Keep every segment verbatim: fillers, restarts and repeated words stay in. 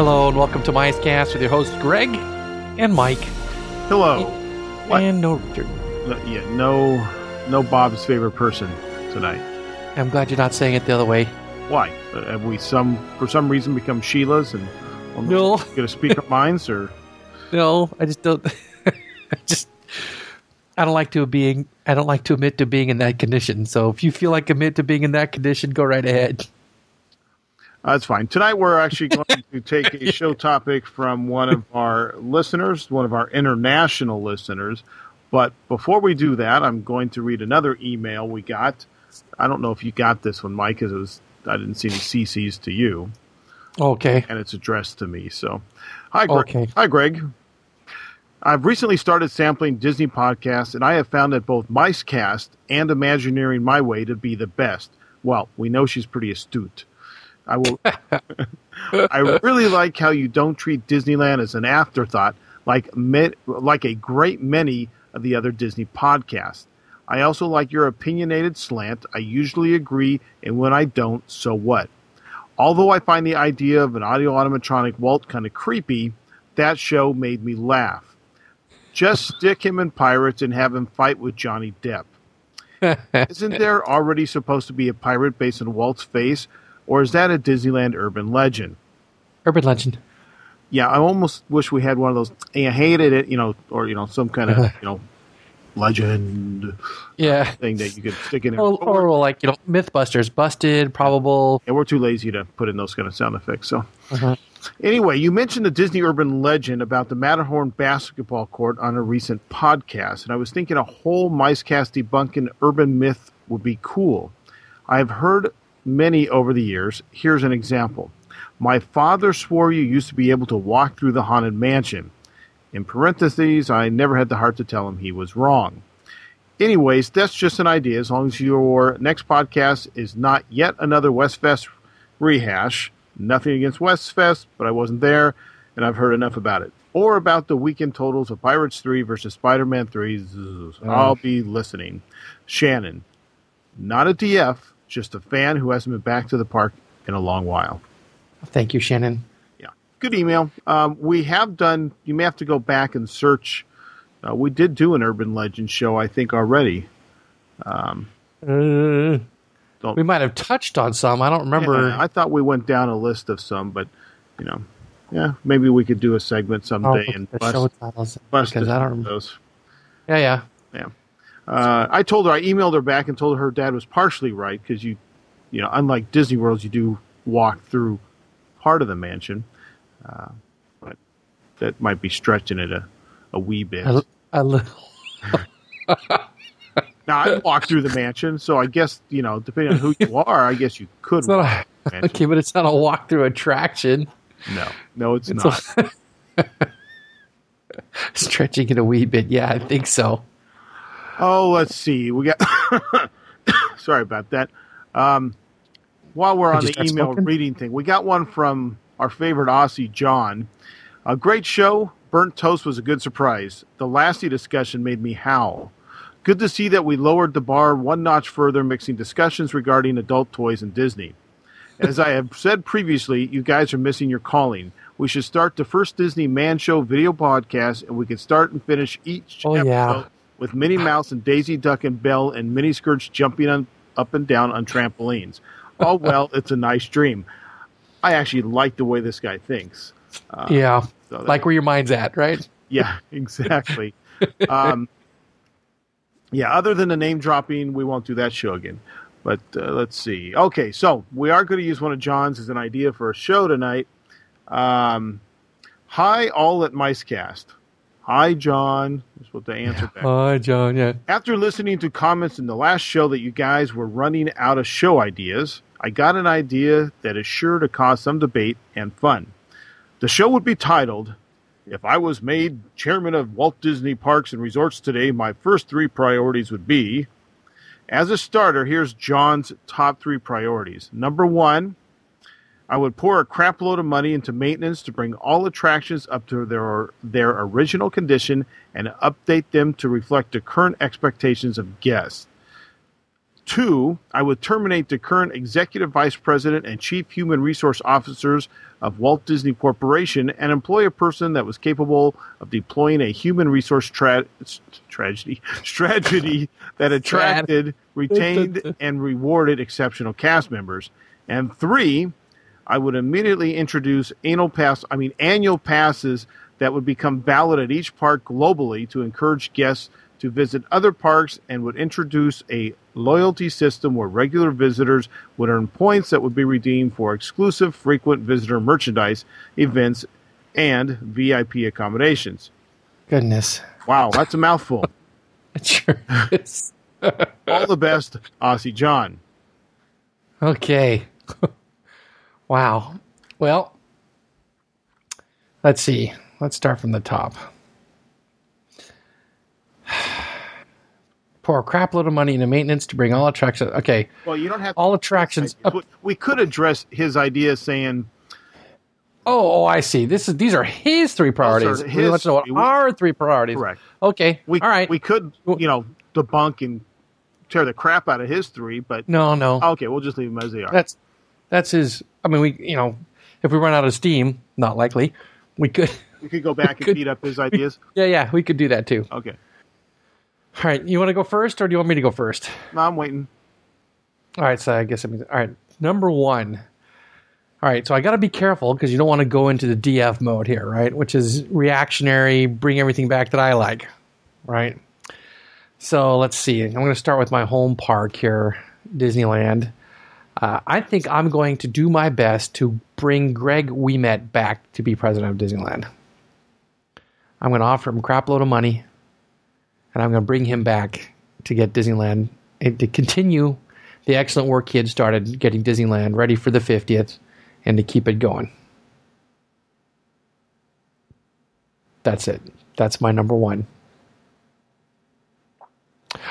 Hello and welcome to MiceCast with your hosts Greg and Mike. Hello. And, and no Richard. No, yeah, no, no Bob's favorite person tonight. I'm glad you're not saying it the other way. Why? Have we some for some reason become Sheila's and no. Going to speak our minds or? No, I just don't. I just I don't like to being. I don't like to admit to being in that condition. So if you feel like admit to being in that condition, go right ahead. Uh, that's fine. Tonight we're actually going to take a show topic from one of our listeners, one of our international listeners. But before we do that, I'm going to read another email we got. I don't know if you got this one, Mike, because it was I didn't see any C C's to you. Okay. And it's addressed to me. So, hi, Greg. Okay. Hi, Greg. I've recently started sampling Disney podcasts, and I have found that both MiceCast and Imagineering My Way to be the best. Well, we know she's pretty astute. I will. I really like how you don't treat Disneyland as an afterthought, like me, like a great many of the other Disney podcasts. I also like your opinionated slant. I usually agree, and when I don't, so what? Although I find the idea of an audio animatronic Walt kind of creepy, that show made me laugh. Just stick him in Pirates and have him fight with Johnny Depp. Isn't there already supposed to be a pirate based on Walt's face? Or is that a Disneyland urban legend? Urban legend. Yeah, I almost wish we had one of those. I hated it, you know, or you know, some kind of you know, legend. Yeah. Thing that you could stick in. Or, or like you know, MythBusters, busted, probable. And we're too lazy to put in those kind of sound effects. So uh-huh. Anyway, you mentioned the Disney urban legend about the Matterhorn basketball court on a recent podcast, and I was thinking a whole MiceCast debunking urban myth would be cool. I've heard many over the years. Here's an example. My father swore you used to be able to walk through the Haunted Mansion. In parentheses, I never had the heart to tell him he was wrong. Anyways, that's just an idea. As long as your next podcast is not yet another Westfest rehash. Nothing against Westfest, but I wasn't there, and I've heard enough about it. Or about the weekend totals of Pirates three versus Spider-Man three. I'll be listening. Shannon, not a D F. Just a fan who hasn't been back to the park in a long while. Thank you, Shannon. Yeah. Good email. Um, we have done, you may have to go back and search. Uh, we did do an urban legend show, I think, already. Um, uh, don't, we might have touched on some. I don't remember. Yeah, I thought we went down a list of some, but, you know, yeah, maybe we could do a segment someday oh, and bust, titles, bust I don't those. Yeah, yeah. Yeah. Uh, I told her, I emailed her back and told her her dad was partially right because you, you know, unlike Disney World, you do walk through part of the mansion. Uh, but that might be stretching it a, a wee bit. A, a little. Now, I walk through the mansion, so I guess, you know, depending on who you are, I guess you could it's walk not a, through the Okay, but it's not a walk-through attraction. No, no, it's, it's not. A, stretching it a wee bit, yeah, I think so. Oh, let's see. We got. Sorry about that. Um, while we're on the email reading thing, we got one from our favorite Aussie, John. A great show. Burnt Toast was a good surprise. The Lassie discussion made me howl. Good to see that we lowered the bar one notch further, mixing discussions regarding adult toys and Disney. As I have said previously, you guys are missing your calling. We should start the first Disney Man Show video podcast, and we can start and finish each oh, episode. Yeah. With Minnie Mouse and Daisy Duck and Belle and Minnie Skirts jumping on, up and down on trampolines. Oh, well, it's a nice dream. I actually like the way this guy thinks. Uh, yeah, so like where your mind's at, right? Yeah, exactly. um, yeah, other than the name dropping, we won't do that show again. But uh, let's see. Okay, so we are going to use one of John's as an idea for a show tonight. Um, hi, all at MiceCast. Hi, John. That's what the answer back. Hi, John. Yeah. After listening to comments in the last show that you guys were running out of show ideas, I got an idea that is sure to cause some debate and fun. The show would be titled, If I Was Made Chairman of Walt Disney Parks and Resorts Today, My First Three Priorities Would Be. As a starter, here's John's top three priorities. Number one, I would pour a crapload of money into maintenance to bring all attractions up to their their original condition and update them to reflect the current expectations of guests. Two, I would terminate the current executive vice president and chief human resource officers of Walt Disney Corporation and employ a person that was capable of deploying a human resource tra- tragedy strategy that attracted, retained, and rewarded exceptional cast members. And three, I would immediately introduce annual pass, I mean annual passes that would become valid at each park globally to encourage guests to visit other parks, and would introduce a loyalty system where regular visitors would earn points that would be redeemed for exclusive frequent visitor merchandise, events, and V I P accommodations. Goodness. Wow, that's a mouthful. It sure is. All the best, Aussie John. Okay. Wow. Well, let's see. Let's start from the top. Pour a crap load of money into maintenance to bring all attractions. Okay. Well, you don't have all attractions. Up. We could address his idea saying, "Oh, oh, I see. This is these are his three priorities. His, we want to know what our three priorities." Correct. Okay. We, all right. We could, you know, debunk and tear the crap out of his three, but no, no. Okay, we'll just leave them as they are. That's that's his. I mean, we, you know, if we run out of steam, not likely. We could. We could go back and could, beat up his ideas. Yeah, yeah, we could do that too. Okay. All right, you want to go first, or do you want me to go first? No, I'm waiting. All right, so I guess I'm... All right, number one. All right, so I got to be careful because you don't want to go into the D F mode here, right? Which is reactionary, bring everything back that I like, right? So let's see. I'm going to start with my home park here, Disneyland. Uh, I think I'm going to do my best to bring Greg Ouimet back to be president of Disneyland. I'm going to offer him a crap load of money. And I'm going to bring him back to get Disneyland, to continue the excellent work he had started getting Disneyland ready for the fiftieth and to keep it going. That's it. That's my number one.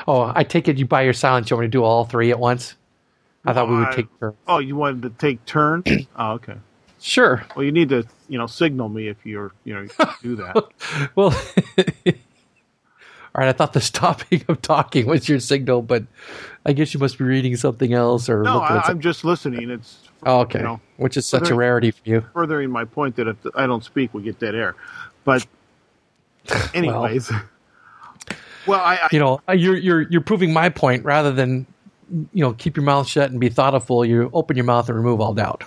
Oh, I take it you by your silence, you want me to do all three at once? I thought we would take turns. Oh, you wanted to take turns? Oh, okay. Sure. Well, you need to, you know, signal me if you're, you know, you can do that. Well... All right, I thought the stopping of talking was your signal, but I guess you must be reading something else or no, I, I'm just listening. It's oh, okay, you know, which is such a rarity for you. Furthering my point that if I don't speak, we get dead air. But anyways, well, well I, I you know you're you're you're proving my point rather than you know keep your mouth shut and be thoughtful. You open your mouth and remove all doubt.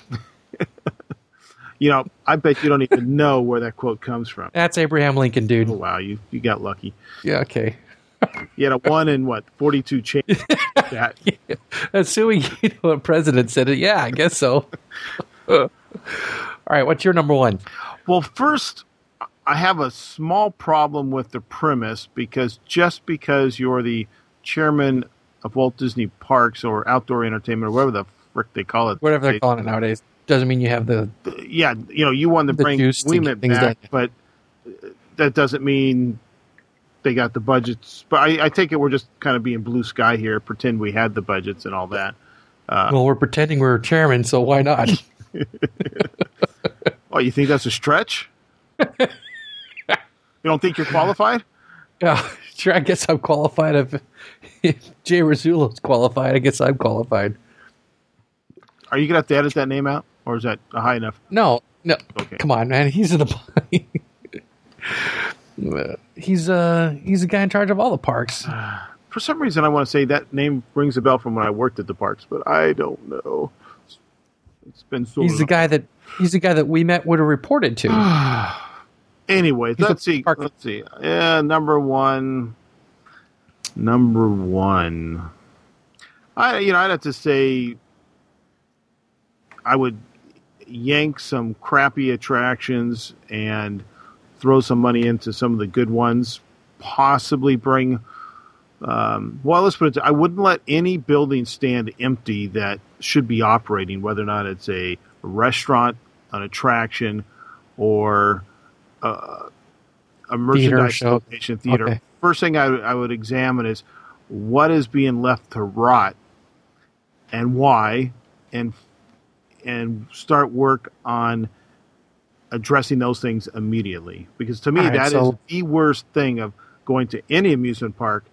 You know, I bet you don't even know where that quote comes from. That's Abraham Lincoln, dude. Oh, wow, you, you got lucky. Yeah, okay. You had a one in, what, forty-two change? That. Yeah. Assuming you know a president said it, yeah, I guess so. All right, what's your number one? Well, first, I have a small problem with the premise because just because you're the chairman of Walt Disney Parks or Outdoor Entertainment or whatever the frick they call it. Whatever they're calling it nowadays. Doesn't mean you have the yeah you know you want to bring Ouimet back, but that doesn't mean they got the budgets. But I, I take it we're just kind of being blue sky here, pretend we had the budgets and all that. Uh, well, we're pretending we're chairman, so why not? Oh, you think that's a stretch? You don't think you're qualified? Yeah, sure. I guess I'm qualified. If, if Jay Rizzullo's qualified, I guess I'm qualified. Are you gonna have to edit that name out? Or is that high enough? No, no. Okay. Come on, man. He's in the. he's uh he's the guy in charge of all the parks. Uh, for some reason, I want to say that name rings a bell from when I worked at the parks, but I don't know. It's, it's been so. He's long. the guy that he's the guy that Ouimet would have reported to. Anyways, he's let's see. Park. Let's see. Yeah, number one. Number one. I you know I'd have to say. I would yank some crappy attractions and throw some money into some of the good ones. Possibly bring, um, well, let's put it, I wouldn't let any building stand empty that should be operating, whether or not it's a restaurant, an attraction, or uh, a merchandise location, theater. Okay. First thing I, I would examine is what is being left to rot and why, and and start work on addressing those things immediately. Because to me, right, that so is the worst thing of going to any amusement park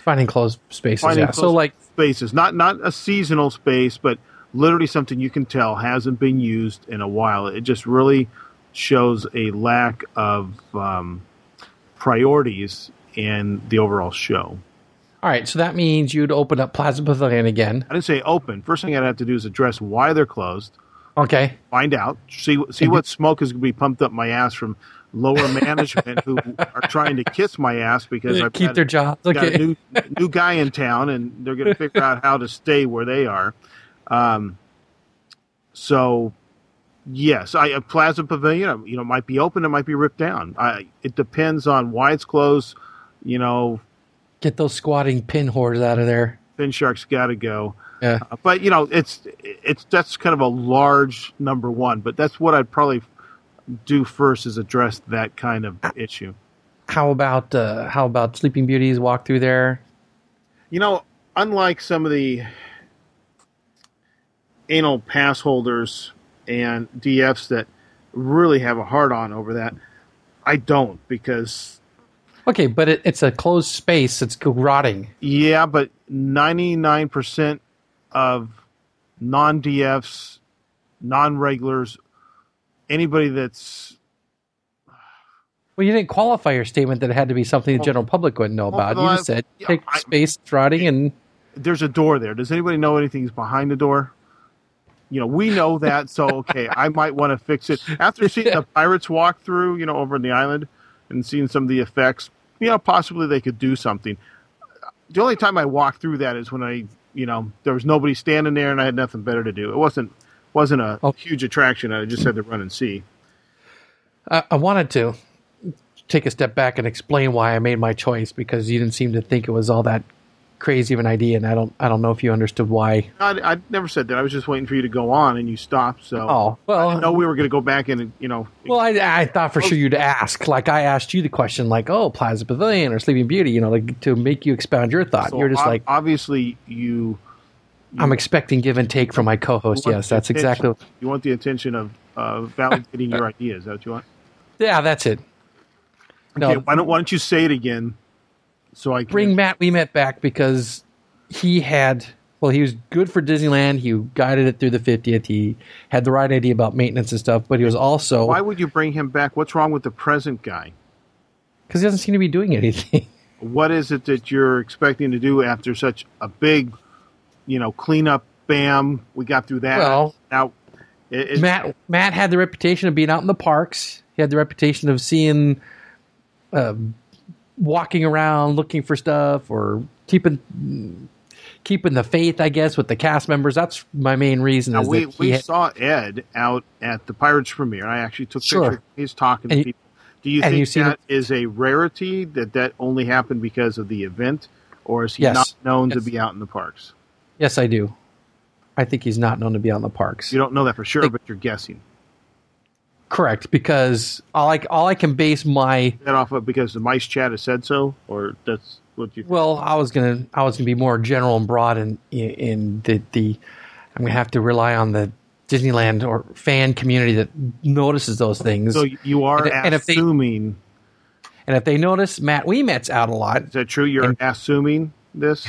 Finding closed spaces, finding yeah. Closed so like spaces, not not a seasonal space, but literally something you can tell hasn't been used in a while. It just really shows a lack of um, priorities in the overall show. All right, so that means you'd open up Plaza Pavilion again. I didn't say open. First thing I'd have to do is address why they're closed. Okay. Find out. See see what smoke is going to be pumped up my ass from lower management who are trying to kiss my ass because I've Keep got, their jobs. got okay. a new, new guy in town, and they're going to figure out how to stay where they are. Um. So, yes, I, a Plaza Pavilion, you know, might be open. It might be ripped down. I, it depends on why it's closed, you know. Get those squatting pin hoarders out of there. Pin sharks got to go. Yeah. Uh, but, you know, it's it's that's kind of a large number one. But that's what I'd probably do first is address that kind of issue. How about uh, how about Sleeping Beauty's walk through there? You know, unlike some of the anal pass holders and D Fs that really have a hard-on over that, I don't because... Okay, but it, it's a closed space. It's rotting. Yeah, but ninety-nine percent of non-D Fs, non-regulars, anybody that's... Well, you didn't qualify your statement that it had to be something the general public wouldn't know about. You just said, take I, space, it's rotting, and... There's a door there. Does anybody know anything's behind the door? You know, we know that, so, okay, I might want to fix it. After seeing the Pirates walk through, you know, over in the island... and seeing some of the effects, you know, possibly they could do something. The only time I walked through that is when I, you know, there was nobody standing there and I had nothing better to do. It wasn't wasn't a oh. huge attraction. I just had to run and see. Uh, I wanted to take a step back and explain why I made my choice because you didn't seem to think it was all that crazy of an idea, and I don't I don't know if you understood why. I, I never said that. I was just waiting for you to go on, and you stopped. So oh, well, I didn't know we were going to go back and, you know. Well, I, I thought for sure you'd ask. Like, I asked you the question, like, oh, Plaza Pavilion or Sleeping Beauty, you know, like to make you expound your thought. So You're just ob- like. Obviously, you, you. I'm expecting give and take from my co-host. Yes, that's attention. exactly. What, you want the attention of uh, validating your ideas. Is that what you want? Yeah, that's it. No. Okay, why don't, why don't you say it again? So I can bring Matt We Met back because he had, well, he was good for Disneyland. He guided it through the fiftieth. He had the right idea about maintenance and stuff, but he was also... Why would you bring him back? What's wrong with the present guy? Because he doesn't seem to be doing anything. What is it that you're expecting to do after such a big, you know, cleanup, bam, we got through that. Well, now, it, Matt, Matt had the reputation of being out in the parks. He had the reputation of seeing... Uh, walking around looking for stuff or keeping keeping the faith, I guess, with the cast members. That's my main reason. Now, is we we had, saw Ed out at the Pirates premiere. I actually took sure. pictures. He's talking and to you, people. Do you think that it? is a rarity that that only happened because of the event, or is he yes. not known yes. to be out in the parks? Yes, I do. I think he's not known to be out in the parks. You don't know that for sure, they, but you're guessing. Correct, because all I, all I can base my that off of because the mice chat has said so, or that's what you. Well, I was gonna I was gonna be more general and broad, in in the, the I'm gonna have to rely on the Disneyland or fan community that notices those things. So you are and, assuming, and if they, and if they notice Matt Wiemet's out a lot, is that true? You're and, assuming this?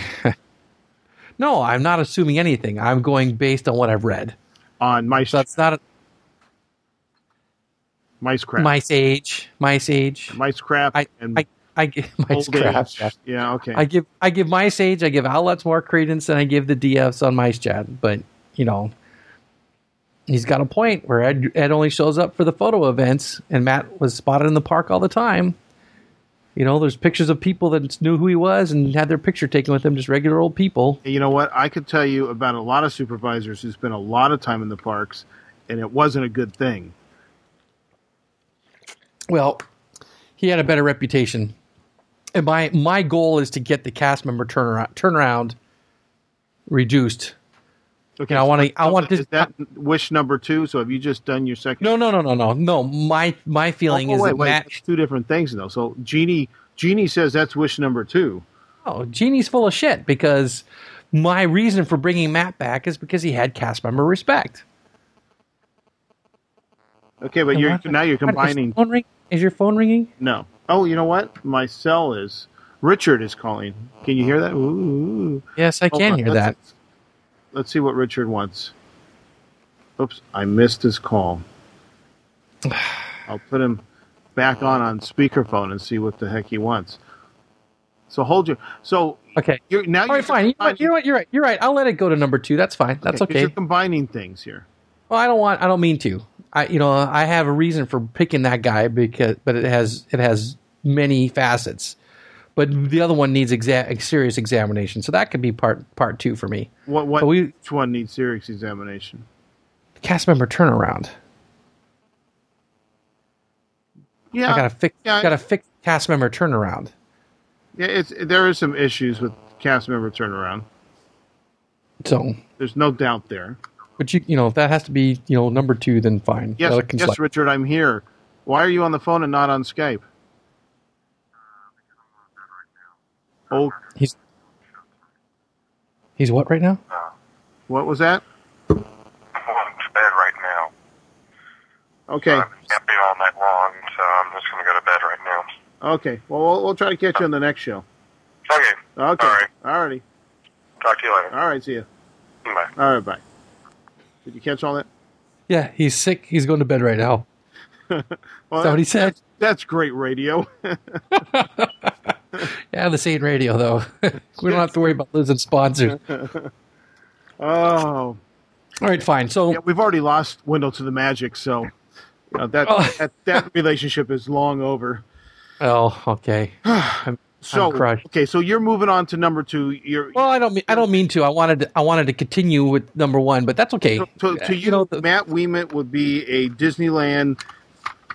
No, I'm not assuming anything. I'm going based on what I've read on mice. So that's not. A, Mice crap. Mice age. Mice age. Mice crap. I, and I, I give mice crap. Yeah, okay. I give I give mice age. I give outlets more credence than I give the D Fs on mice chat. But, you know, he's got a point where Ed, Ed only shows up for the photo events, and Matt was spotted in the park all the time. You know, there's pictures of people that knew who he was and had their picture taken with him, just regular old people. You know what? I could tell you about a lot of supervisors who spent a lot of time in the parks, and it wasn't a good thing. Well, he had a better reputation. And my my goal is to get the cast member turnaround, turnaround reduced. Okay, you know, so I want to. I want this. Is that wish number two? So have you just done your second? No, no, no, no, no, no. My my feeling oh, oh, is wait, that wait, Matt, that's two different things, though. So Jeannie Jeannie says that's wish number two. Oh, Jeannie's full of shit because my reason for bringing Matt back is because he had cast member respect. Okay, but you're now you're combining. Is your phone ringing? No. Oh, you know what? My cell is. Richard is calling. Can you hear that? Ooh. Yes, I can hear that. Let's see what Richard wants. Oops, I missed his call. I'll put him back on on speakerphone and see what the heck he wants. So hold your. So okay. You're, now all right, you're fine. You know what? You're right. You're right. You're right. I'll let it go to number two. That's fine. That's okay. okay. You're combining things here. Well, I don't want. I don't mean to. I, you know, I have a reason for picking that guy because, but it has it has many facets. But the other one needs exa- serious examination, so that could be part part two for me. What? What? We, which one needs serious examination? The cast member turnaround. Yeah, I gotta fix. Yeah, gotta I, fix cast member turnaround. Yeah, it's there are some issues with cast member turnaround. So there's no doubt there. But you, you know, if that has to be, you know, number two, then fine. Yes, yes, select. Richard, I'm here. Why are you on the phone and not on Skype? Oh, he's he's what right now? Uh, what was that? I'm going to bed right now. Okay. So I can't be all night long, so I'm just going to go to bed right now. Okay. Well, we'll, we'll try to catch you on the next show. Okay. Okay. All right. All righty. Talk to you later. All right. See you. Bye. All right. Bye. Did you catch all that? Yeah, he's sick. He's going to bed right now. Well, is that what he said? That's, that's great radio. Yeah, this ain't radio, though. We don't have to worry about losing sponsors. Oh. All right, fine. So yeah, we've already lost Window to the Magic, so you know, that, oh. that that relationship is long over. Oh, okay. I'm, so, I'm crushed. Okay, so you're moving on to number two. You're, well, I don't mean I don't mean to. I wanted to, I wanted to continue with number one, but that's okay. So, so, to you, you know, the, Matt Wiemant would be a Disneyland.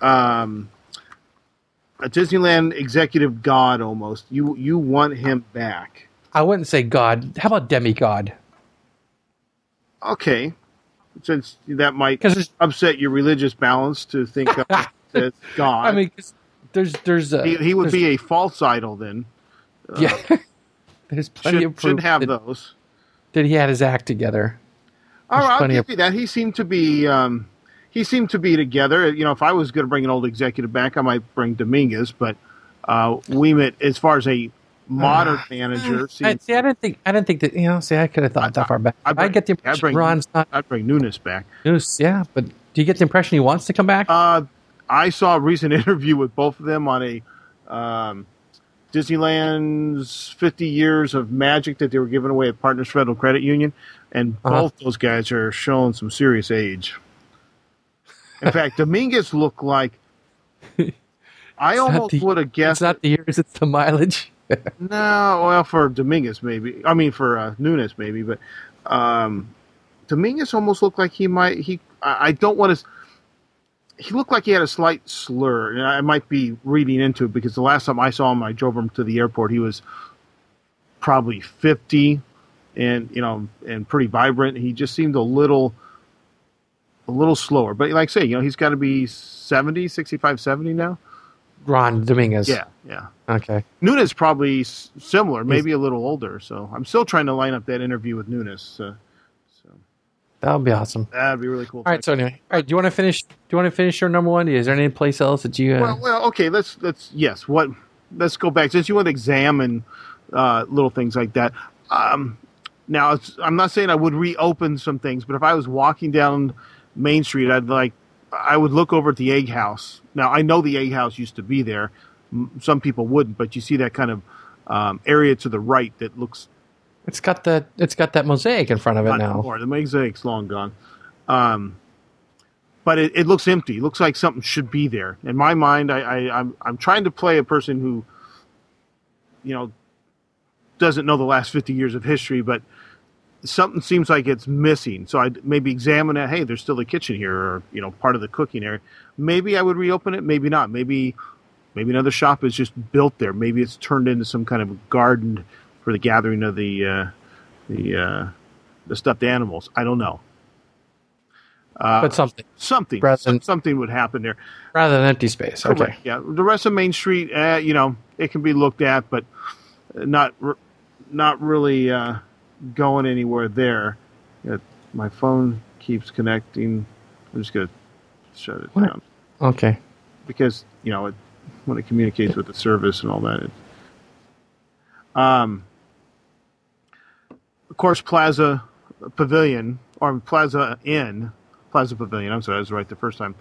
Um, A Disneyland executive god, almost. You you want him back. I wouldn't say god. How about demigod? Okay. Since that might upset your religious balance to think of as god. I mean, there's... there's a, he, he would there's, be a false idol, then. Yeah. Uh, there's plenty should, of proof. Should have that, those. That he had his act together. All there's right, I'll give you that. He seemed to be... Um, He seemed to be together. You know, if I was going to bring an old executive back, I might bring Dominguez. But uh, Wiemant, as far as a modern uh, manager, I, see, I didn't think, I didn't think that. You know, see, I could have thought I, that far back. I, bring, I get the impression bring, Ron's not. I'd bring Nunes back. Nunes, yeah, but do you get the impression he wants to come back? Uh, I saw a recent interview with both of them on a um, Disneyland's fifty years of magic that they were giving away at Partners Federal Credit Union, and uh-huh. both those guys are showing some serious age. In fact, Dominguez looked like I almost the, would have guessed. It's not the years, it's the mileage. No, well, for Dominguez maybe. I mean, for uh, Nunes maybe, but um, Dominguez almost looked like he might. He, I, I don't want to. He looked like he had a slight slur, and I might be reading into it because the last time I saw him, I drove him to the airport. He was probably fifty, and you know, and pretty vibrant. He just seemed a little. A little slower, but like I say, you know, he's got to be seventy, sixty-five, seventy now. Ron Dominguez. Yeah, yeah. Okay. Nunes probably s- similar, maybe he's, a little older. So I'm still trying to line up that interview with Nunes. Uh, so that would be awesome. That would be really cool. All right. So anyway, all right. Do you want to finish? Do you want to finish your number one? Is there any place else that you? Uh, well, well, okay. Let's let's yes. What? Let's go back. Since you want to examine uh, little things like that. Um, now it's, I'm not saying I would reopen some things, but if I was walking down Main Street, I'd like, I would look over at the Egg House. Now, I know the Egg House used to be there. Some people wouldn't, but you see that kind of um, area to the right that looks. It's got the it's got that mosaic in front of it now. Anymore. The mosaic's long gone, um, but it, it looks empty. It looks like something should be there. In my mind, I, I I'm I'm trying to play a person who, you know, doesn't know the last fifty years of history, but. Something seems like it's missing, so I'd maybe examine it. Hey, there's still a kitchen here, or you know, part of the cooking area. Maybe I would reopen it. Maybe not. Maybe, maybe another shop is just built there. Maybe it's turned into some kind of garden for the gathering of the uh, the uh, the stuffed animals. I don't know. Uh, but something, something, than, something would happen there rather than empty space. Correct. Okay. Yeah, the rest of Main Street, uh, you know, it can be looked at, but not not really. Uh, going anywhere there. Yeah, my phone keeps connecting. I'm just going to shut it what? down. Okay. Because, you know, it, when it communicates with the service and all that, it Um, of course, Plaza Pavilion, or Plaza Inn, Plaza Pavilion, I'm sorry, I was right the first time.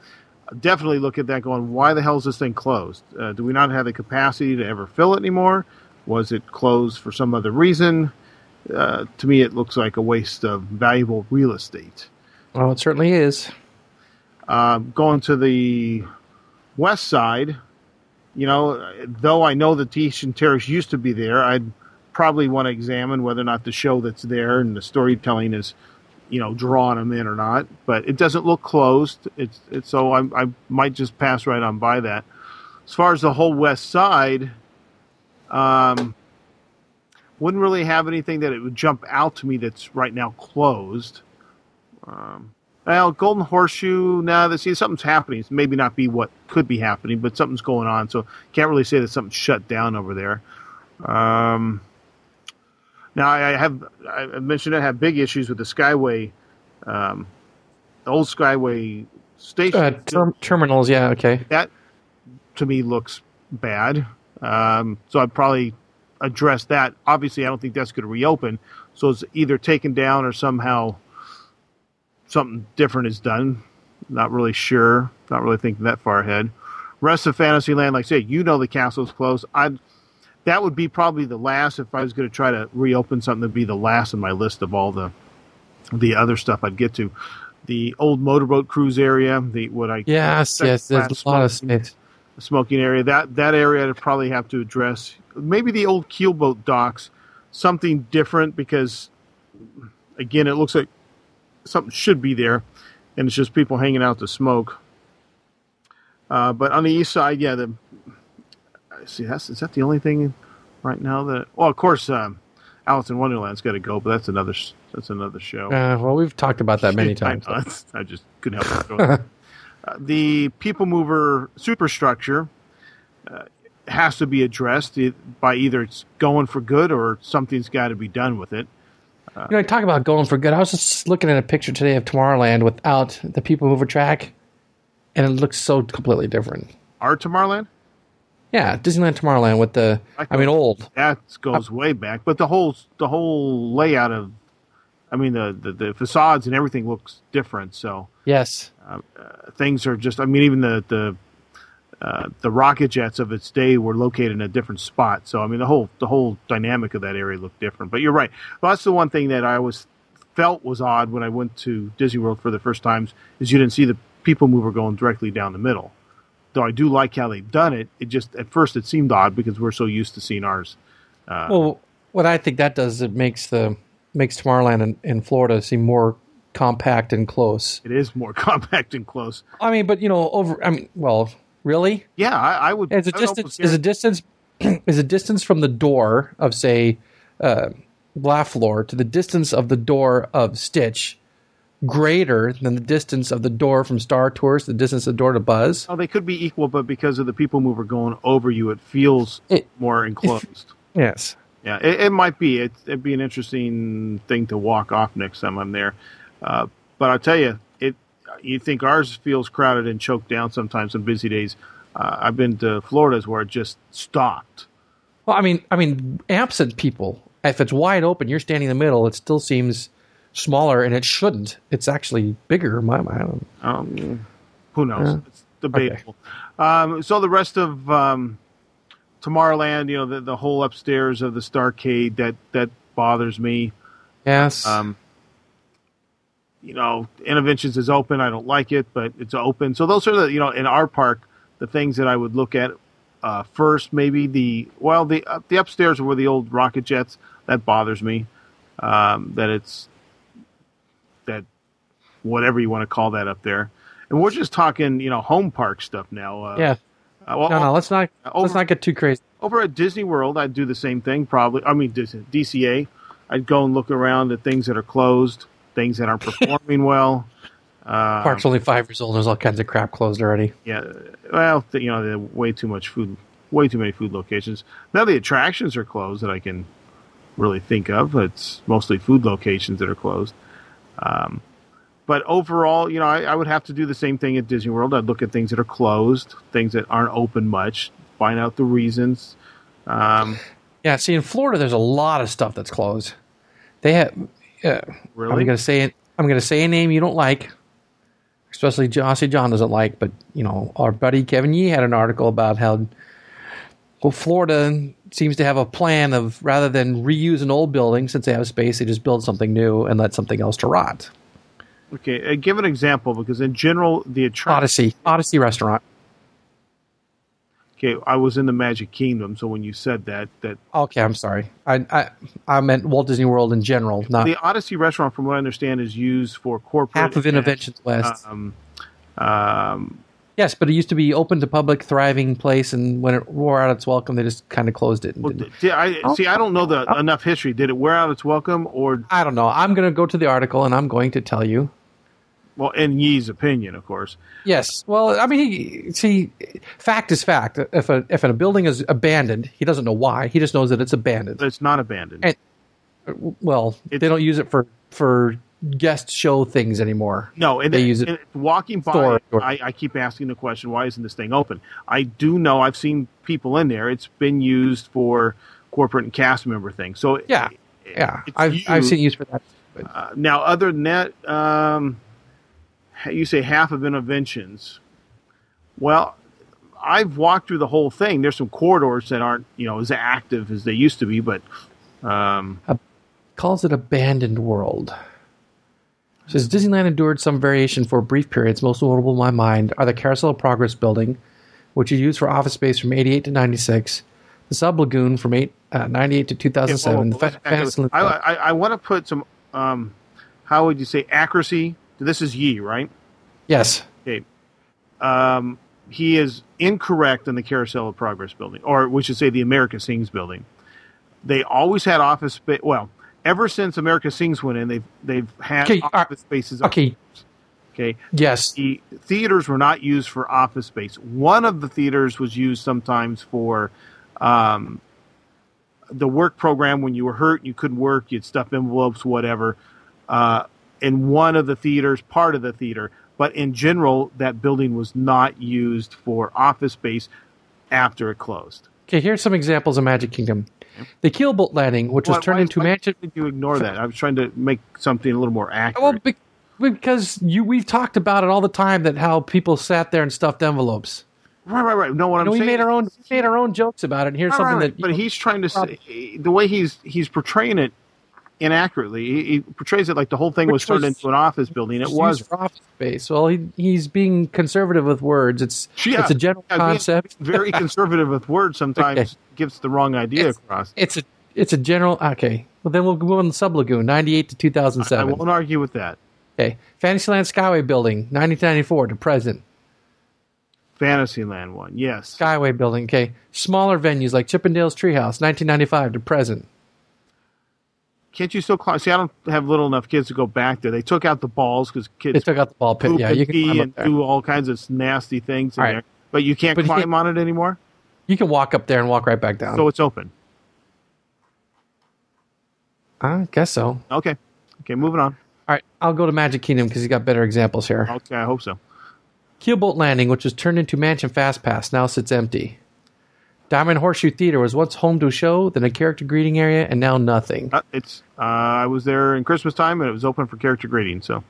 Definitely look at that going, why the hell is this thing closed? Uh, do we not have the capacity to ever fill it anymore? Was it closed for some other reason? Uh, to me, it looks like a waste of valuable real estate. Well, it certainly is. Uh, going to the west side, you know, though I know the Tahitian Terrace used to be there, I'd probably want to examine whether or not the show that's there and the storytelling is, you know, drawing them in or not. But it doesn't look closed, it's, it's so I, I might just pass right on by that. As far as the whole west side, um, wouldn't really have anything that it would jump out to me that's right now closed. Um, well, Golden Horseshoe, now nah, see, something's happening. It's maybe not be what could be happening, but something's going on. So can't really say that something's shut down over there. Um, now I have I mentioned I have big issues with the Skyway, um, the old Skyway station uh, ter- terminals. Yeah, okay. That to me looks bad. Um, so I'd probably address that. Obviously, I don't think that's going to reopen. So it's either taken down or somehow something different is done. Not really sure. Not really thinking that far ahead. Rest of Fantasyland, like I say, you know the castle's closed. I'd, that would be probably the last, if I was going to try to reopen something, that would be the last on my list of all the the other stuff I'd get to. The old motorboat cruise area, the what I yes, yes, there's a lot of space. Smoking area, that that area I'd probably have to address. Maybe the old keelboat docks, something different, because again, it looks like something should be there, and it's just people hanging out to smoke. Uh, but on the east side, yeah, the see that's is that the only thing right now that? Well, of course, um, Alice in Wonderland's got to go, but that's another that's another show. Uh, well, we've talked about that many times. I, I just couldn't help it. Uh, the People Mover superstructure uh, has to be addressed by either it's going for good or something's got to be done with it. Uh, you know, I talk about going for good. I was just looking at a picture today of Tomorrowland without the People Mover track, and it looks so completely different. Our Tomorrowland? Yeah, Disneyland Tomorrowland with the, I, I mean, old. That goes way back, but the whole the whole layout of, I mean, the, the, the facades and everything looks different, so. Yes. Uh, uh, things are just, I mean, even the the, uh, the rocket jets of its day were located in a different spot. So, I mean, the whole the whole dynamic of that area looked different. But you're right. Well, that's the one thing that I always felt was odd when I went to Disney World for the first times is you didn't see the People Mover going directly down the middle. Though I do like how they've done it. It just, at first it seemed odd because we're so used to seeing ours. Uh, well, what I think that does is it makes the... makes Tomorrowland in, in Florida seem more compact and close. It is more compact and close. I mean, but you know, over. I mean, well, really? Yeah, I, I would. As a I distance, as a distance, as a distance from the door of, say, uh, Blaflor to the distance of the door of Stitch, greater than the distance of the door from Star Tours, the distance of the door to Buzz. Oh, they could be equal, but because of the People Mover going over you, it feels it, more enclosed. It, yes. Yeah, it, it might be. It, it'd be an interesting thing to walk off next time I'm there. Uh, but I'll tell you, it. You think ours feels crowded and choked down sometimes on busy days. Uh, I've been to Florida's where it just stopped. Well, I mean, I mean, absent people. If it's wide open, you're standing in the middle. It still seems smaller, and it shouldn't. It's actually bigger, in my mind. Um, who knows? Uh, it's debatable. Okay. Um, so the rest of. Um, Tomorrowland, you know, the, the whole upstairs of the Starcade, that, that bothers me. Yes. Um, you know, Interventions is open. I don't like it, but it's open. So those are the, you know, in our park, the things that I would look at uh, first. Maybe the, well, the uh, the upstairs were the old rocket jets. That bothers me. Um, that it's, that whatever you want to call that up there. And we're just talking, you know, home park stuff now. Uh, yeah. Uh, well, no, no, let's not over, let's not get too crazy. Over at Disney World, I'd do the same thing probably. I mean, D C A, I'd go and look around at things that are closed, things that aren't performing well. Um, Park's only five years old. There's all kinds of crap closed already. Yeah, well, you know, there's way too much food, way too many food locations. Now the attractions are closed that I can really think of. It's mostly food locations that are closed. Um, But overall, you know, I, I would have to do the same thing at Disney World. I'd look at things that are closed, things that aren't open much, find out the reasons. Um, Yeah, see, in Florida, there's a lot of stuff that's closed. They have. Uh, really? I'm going to say it. I'm going to say a name you don't like, especially Jossie John doesn't like. But you know, our buddy Kevin Yee had an article about how well Florida seems to have a plan of rather than reuse an old building since they have space, they just build something new and let something else to rot. Okay, uh, give an example because in general, the attraction Odyssey Odyssey Restaurant. Okay, I was in the Magic Kingdom, so when you said that, that okay, I'm sorry. I I, I meant Walt Disney World in general. Not the Odyssey Restaurant, from what I understand, is used for corporate half of Invention West. Um, um, yes, but it used to be open to public, thriving place, and when it wore out its welcome, they just kind of closed it. And well, didn't. See, I oh, see. I don't know the oh. enough history. Did it wear out its welcome, or I don't know. I'm going to go to the article, and I'm going to tell you. Well, in Yee's opinion, of course. Yes. Well, I mean, he, see, fact is fact. If a if a building is abandoned, he doesn't know why. He just knows that it's abandoned. But it's not abandoned. And, well, it's, they don't use it for, for guest show things anymore. No, and they it, use it. And walking by, I, I keep asking the question, why isn't this thing open? I do know. I've seen people in there. It's been used for corporate and cast member things. So yeah, it, yeah, I've used, I've seen use for that. Uh, now, other than that. Um, You say half of Interventions. Well, I've walked through the whole thing. There's some corridors that aren't, you know, as active as they used to be, but um, uh, calls it Abandoned World. It says Disneyland endured some variation for brief periods. Most notable in my mind are the Carousel of Progress building, which is used for office space from eighty-eight to ninety-six. The Sub Lagoon from eight, uh, ninety-eight to two thousand seven. Yeah, well, well, I, I, I want to put some. Um, how would you say accuracy? This is Yee, right? Yes. Okay. Um, he is incorrect in the Carousel of Progress building, or we should say the America Sings building. They always had office space. Well, ever since America Sings went in, they've they've had okay. office spaces. Okay. Okay. Yes. The theaters were not used for office space. One of the theaters was used sometimes for um, the work program. When you were hurt, you couldn't work. You'd stuff envelopes, whatever. Uh, in one of the theaters, part of the theater. But in general, that building was not used for office space after it closed. Okay, here's some examples of Magic Kingdom. The Keelboat Landing, which well, was turned why, into... Why Magic- did you ignore that? I was trying to make something a little more accurate. Well, be- because you, we've talked about it all the time, that how people sat there and stuffed envelopes. Right, right, right. No, what I'm you know, saying... We made our, own, we made our own jokes about it, and here's right, something right, that... But know, he's trying to say... The way he's he's portraying it, inaccurately, he, he portrays it like the whole thing was, was turned into an office building. It was office space. Well, he he's being conservative with words. It's yeah, it's a general yeah, concept. Very conservative with words sometimes okay. gives the wrong idea it's, across. It's a it's a general okay. Well, then we'll go on the Sub Lagoon, ninety-eight to two thousand seven. I, I won't argue with that. Okay, Fantasyland Skyway building, nineteen ninety four to present. Fantasyland one, yes. Skyway building. Okay, smaller venues like Chippendale's Treehouse, nineteen ninety five to present. Can't you still climb? See, I don't have little enough kids to go back there. They took out the balls because kids they took out the ball pit. Yeah, you can climb up there and do all kinds of nasty things in right. there. But you can't but climb you can, on it anymore? You can walk up there and walk right back down. So it's open. I guess so. Okay. Okay, moving on. All right, I'll go to Magic Kingdom because you got better examples here. Okay, I hope so. Keelboat Landing, which was turned into Mansion Fast Pass, now sits empty. Diamond Horseshoe Theater was once home to a show, then a character greeting area, and now nothing. Uh, it's uh, I was there in Christmas time, and it was open for character greeting. So, all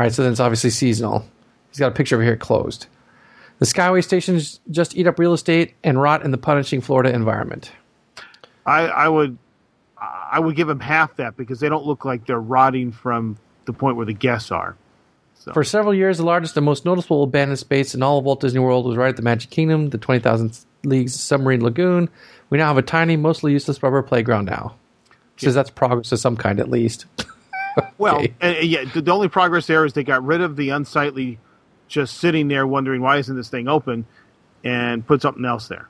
right, so then it's obviously seasonal. He's got a picture over here closed. The Skyway stations just eat up real estate and rot in the punishing Florida environment. I, I would I would give them half that because they don't look like they're rotting from the point where the guests are. So. For several years, the largest and most noticeable abandoned space in all of Walt Disney World was right at the Magic Kingdom, the twenty thousandth League's Submarine Lagoon. We now have a tiny, mostly useless rubber playground now. Says yeah. so that's progress of some kind, at least. okay. Well, and, and yeah, the, the only progress there is they got rid of the unsightly just sitting there wondering why isn't this thing open and put something else there.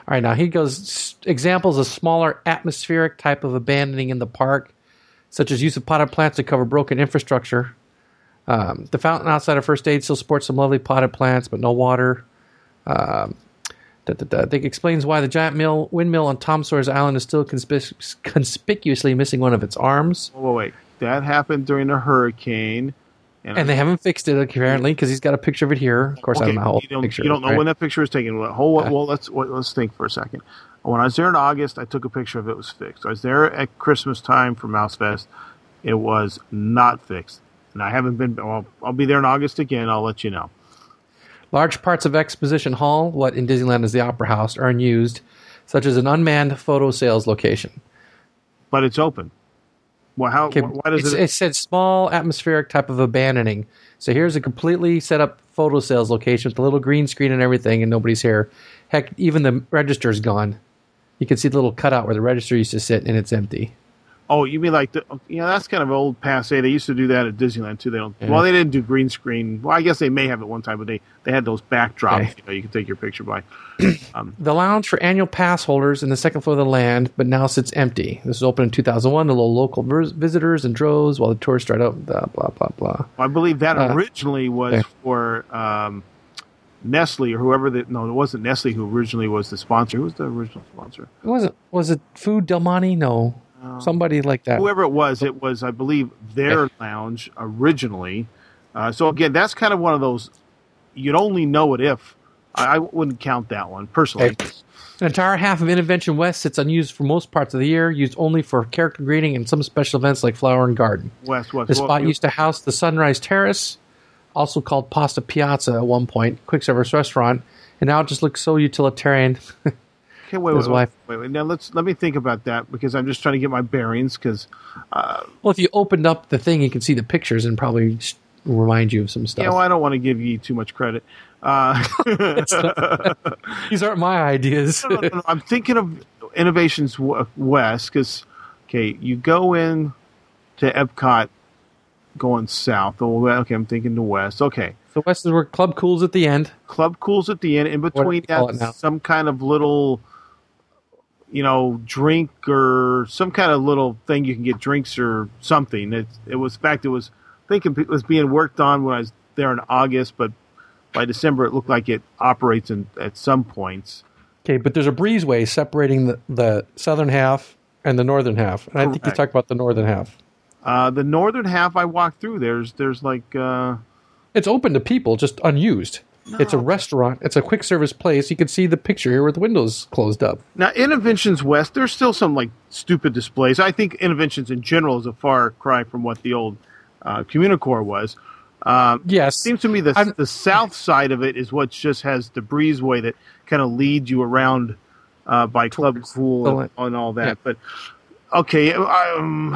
All right, now he goes examples of smaller atmospheric type of abandoning in the park, such as use of potted plants to cover broken infrastructure. Um, the fountain outside of First Aid still sports some lovely potted plants, but no water. Um, Da, da, da. That explains why the giant mill, windmill on Tom Sawyer's Island is still conspic- conspicuously missing one of its arms. Oh, wait. That happened during a hurricane, And, and they haven't fixed it apparently because he's got a picture of it here. Of course, okay, I don't know how you don't, picture, you don't know right? when that picture was taken. Well, well let's let's think for a second. When I was there in August, I took a picture of it. It was fixed. I was there at Christmas time for Mouse Fest. It was not fixed, and I haven't been. Well, I'll be there in August again. I'll let you know. Large parts of Exposition Hall, what in Disneyland is the Opera House, are unused, such as an unmanned photo sales location. But it's open. Well, how, okay, why does it? It said small atmospheric type of abandoning. So here's a completely set up photo sales location with a little green screen and everything, and nobody's here. Heck, even the register's gone. You can see the little cutout where the register used to sit, and it's empty. Oh, you mean like the? You know, that's kind of old passe. They used to do that at Disneyland too. They don't. Yeah. Well, they didn't do green screen. Well, I guess they may have at one time, but they, they had those backdrops. Okay. You know, you could take your picture by. Um, the lounge for annual pass holders in the second floor of the land, but now sits empty. This was open in two thousand one to local visitors and droves while the tours start out. Blah blah blah blah. I believe that uh, originally was okay. for um, Nestle or whoever. The, no, it wasn't Nestle who originally was the sponsor. Who was the original sponsor? It wasn't. Was it Food Del Monte? No. Somebody like that. Whoever it was, it was, I believe, their lounge originally. Uh, so, again, that's kind of one of those, you'd only know it if. I, I wouldn't count that one, personally. Okay. An entire half of Invention West sits unused for most parts of the year, used only for character greeting and some special events like Flower and Garden. West, West. This spot well, used to house the Sunrise Terrace, also called Pasta Piazza at one point, quick service restaurant, and now it just looks so utilitarian. Okay, wait, wait, wait, wait, wait. Now let's let me think about that because I'm just trying to get my bearings. Because uh, well, if you opened up the thing, you can see the pictures and probably remind you of some stuff. You know, I don't want to give you too much credit. Uh, not, these aren't my ideas. no, no, no, no. I'm thinking of Innovations West because okay, you go in to Epcot, going south. Oh, okay, I'm thinking the west. Okay, so west is where Club Cool's at the end. Club Cool's at the end. In between that, some kind of little. You know, drink or some kind of little thing you can get drinks or something. It, it was, in fact, it was I think it was being worked on when I was there in August, but by December it looked like it operates in, at some points. Okay, but there's a breezeway separating the, the southern half and the northern half, and I Correct. think you talked about the northern half. Uh, the northern half I walked through. There's there's like uh, it's open to people, just unused. No. It's a restaurant. It's a quick service place. You can see the picture here with the windows closed up. Now, Innovations West, there's still some like stupid displays. I think Innovations in general is a far cry from what the old uh, Communicore was. Um, yes. It seems to me the, the south side of it is what just has the breezeway that kind of leads you around uh, by Club Cool and, and all that. Yeah. But, okay, um,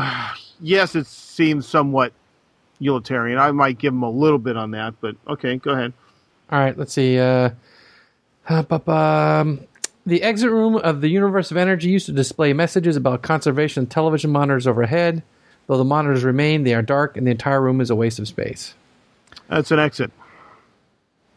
yes, it seems somewhat utilitarian. I might give them a little bit on that, but okay, go ahead. All right, let's see. Uh, the exit room of the Universe of Energy used to display messages about conservation of television monitors overhead. Though the monitors remain, they are dark, and the entire room is a waste of space. That's an exit.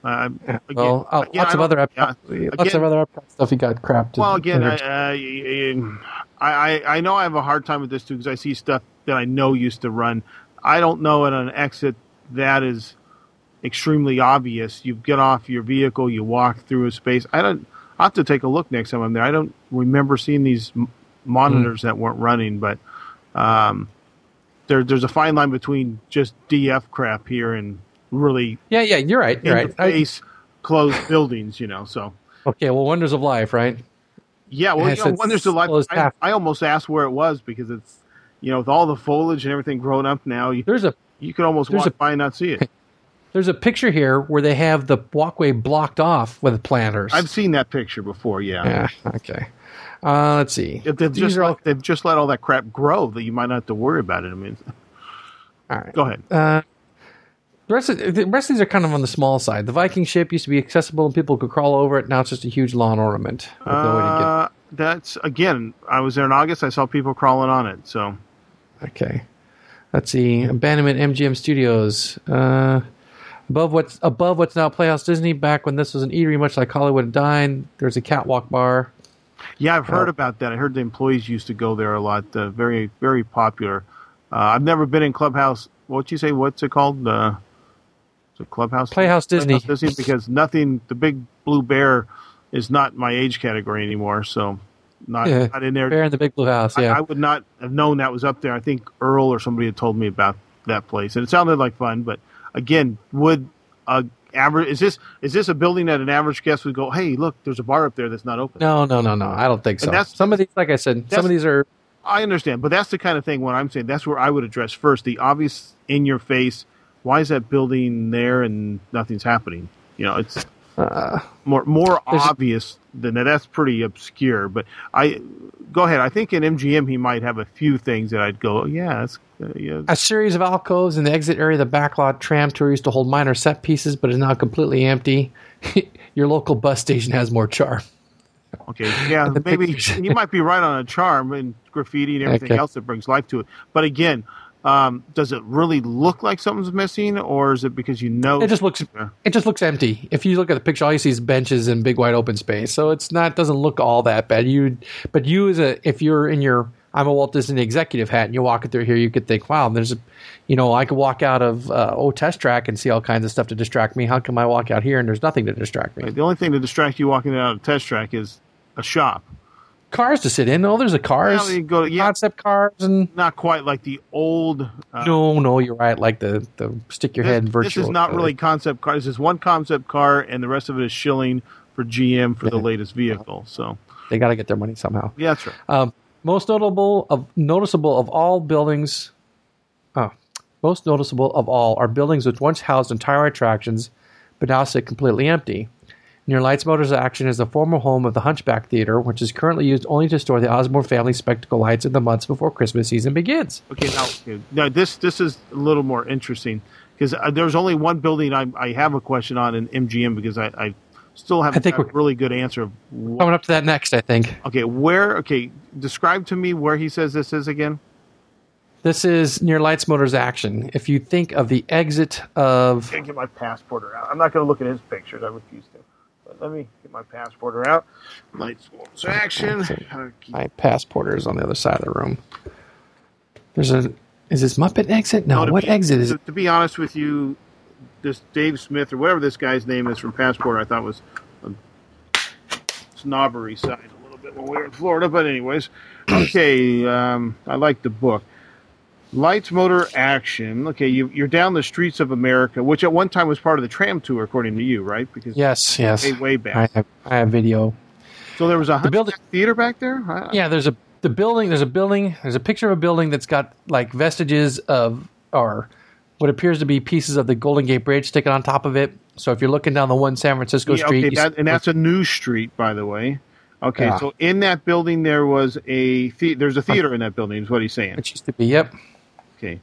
Uh, again, well, oh, again, lots, of other, yeah, again, lots of other stuff you got crapped. Well, again, I, I, I know I have a hard time with this, too, because I see stuff that I know used to run. I don't know at an exit that is... extremely obvious. You get off your vehicle, you walk through a space. I don't. I have to take a look next time I'm there. I don't remember seeing these m- monitors mm. that weren't running, but um, there, there's a fine line between just D F crap here and really. Yeah, yeah, you're right. You're right. Face closed buildings, you know. So okay, well, Wonders of Life, right? Yeah, well, you know, Wonders of Life. I, I almost asked where it was because it's, you know, with all the foliage and everything grown up now, you, there's a you could almost walk a, by and not see it. There's a picture here where they have the walkway blocked off with planters. I've seen that picture before, yeah. Yeah, okay. Uh, let's see. They've just, let, all... they've just let all that crap grow that you might not have to worry about it. I mean, all right. Go ahead. Uh, the, rest of, the rest of these are kind of on the small side. The Viking ship used to be accessible and people could crawl over it. Now it's just a huge lawn ornament. With uh, no way to get... That's, again, I was there in August. I saw people crawling on it, so. Okay. Let's see. Abandonment M G M Studios. Uh... Above what's above what's now Playhouse Disney, back when this was an eatery, much like Hollywood and Dine, there's a catwalk bar. Yeah, I've heard uh, about that. I heard the employees used to go there a lot. Uh, very, very popular. Uh, I've never been in Clubhouse. What'd you say? What's it called? Uh, is it Clubhouse? Playhouse Disney. Playhouse Disney, because nothing. The big blue bear is not my age category anymore, so not, yeah, not in there. Bear in the big blue house, yeah. I, I would not have known that was up there. I think Earl or somebody had told me about that place, and it sounded like fun, but... again, would a average is this is this a building that an average guest would go, hey, look, there's a bar up there that's not open? No, no, no, no. I don't think so. And that's, some of these, like I said, some of these are. I understand, but that's the kind of thing. What I'm saying, that's where I would address first the obvious in your face. Why is that building there and nothing's happening? You know, it's uh, more more obvious than that. That's pretty obscure. But I go ahead. I think in M G M he might have a few things that I'd go, yeah, that's uh, yeah. A series of alcoves in the exit area, the backlot tram tour used to hold minor set pieces, but is now completely empty. Your local bus station has more charm. Okay, yeah, maybe you might be right on a charm and graffiti and everything okay. else that brings life to it. But again, um, does it really look like something's missing, or is it because you know it just looks uh, it just looks empty? If you look at the picture, all you see is benches and big wide open space. So it's not doesn't look all that bad. You but you as a if you're in your I'm a Walt Disney executive hat and you're walking through here, you could think, wow, there's a you know I could walk out of uh, old Test Track and see all kinds of stuff to distract me. How come I walk out here and there's nothing to distract me? The only thing to distract you walking out of Test Track is a shop. Cars to sit in. Oh, there's a cars. Well, you go to, yeah, concept cars. And not quite like the old. Uh, no, no, you're right. Like the, the stick your this, head virtual. This is not code. Really concept car. This is one concept car, and the rest of it is shilling for G M for the latest vehicle. So they got to get their money somehow. Yeah, that's right. Um, most notable of noticeable of all buildings. Oh, most noticeable of all are buildings which once housed entire attractions, but now sit completely empty. Near Lights Motors Action is the former home of the Hunchback Theater, which is currently used only to store the Osborne family spectacle lights in the months before Christmas season begins. Okay, now, now this this is a little more interesting because uh, there's only one building I, I have a question on in M G M because I, I still haven't I think got a really good answer. Of what, coming up to that next, I think. Okay, where? Okay, describe to me where he says this is again. This is near Lights Motors Action. If you think of the exit of... I can't get my passport out. I'm not going to look at his pictures. I refuse to. Let me get my passporter out. Lights, Motors Action. My passporter is on the other side of the room. There's a. Is this Muppet exit? No. no what be, exit is to, it? To be honest with you, this Dave Smith or whatever this guy's name is from Passporter, I thought was a snobbery side a little bit when we were in Florida. But anyways, okay. Um, I like the book. Lights Motor Action. Okay, you, you're down the streets of America, which at one time was part of the tram tour, according to you, right? Because yes, yes, way, way back. I have, I have video. So there was a the building, theater back there. I, yeah, there's a the building. There's a building. There's a picture of a building that's got like vestiges of or what appears to be pieces of the Golden Gate Bridge sticking on top of it. So if you're looking down the one San Francisco yeah, street, okay, that, and that's a new street, by the way. Okay, yeah. So in that building there was a the, there's a theater in that building. Is what he's saying. It used to be. Yep. Okay.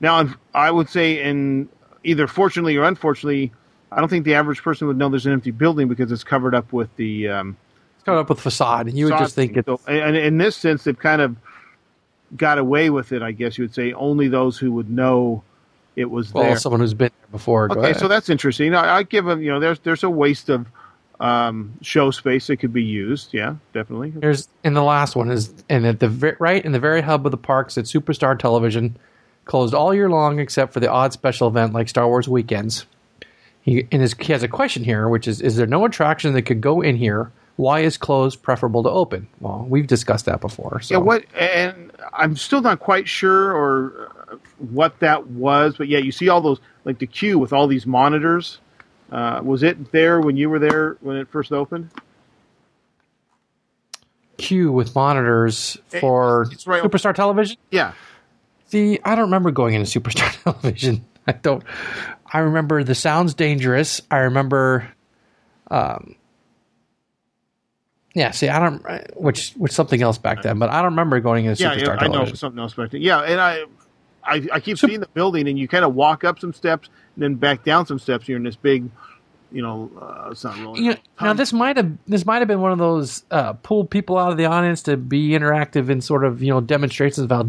Now, I would say, in either fortunately or unfortunately, I don't think the average person would know there's an empty building because it's covered up with the um, it's covered up with facade, and you would just think it's so, and in this sense, they've kind of got away with it. I guess you would say only those who would know it was well, there. Well, someone who's been there before. Go okay, ahead. So that's interesting. I, I give them. You know, there's there's a waste of um, show space that could be used. Yeah, definitely. There's and the last one is and at the right in the very hub of the parks at Superstar Television. Closed all year long except for the odd special event like Star Wars weekends. He, and his, he has a question here, which is, is there no attraction that could go in here? Why is closed preferable to open? Well, we've discussed that before. So. Yeah, what, and I'm still not quite sure or what that was, but yeah, you see all those, like the queue with all these monitors. Uh, was it there when you were there when it first opened? Queue with monitors for it's, it's right Superstar on. Television? Yeah. See, I don't remember going into Superstar Television. I don't. I remember the sound's dangerous. I remember, um, yeah. See, I don't. Which was something else back then, but I don't remember going into yeah, Superstar yeah, Television. Yeah, I know something else back then. Yeah, and I, I, I keep Sup- seeing the building, and you kind of walk up some steps, and then back down some steps. You're in this big, you know, uh, it's not really. You know, now this might have this might have been one of those uh, pull people out of the audience to be interactive and sort of you know demonstrations about.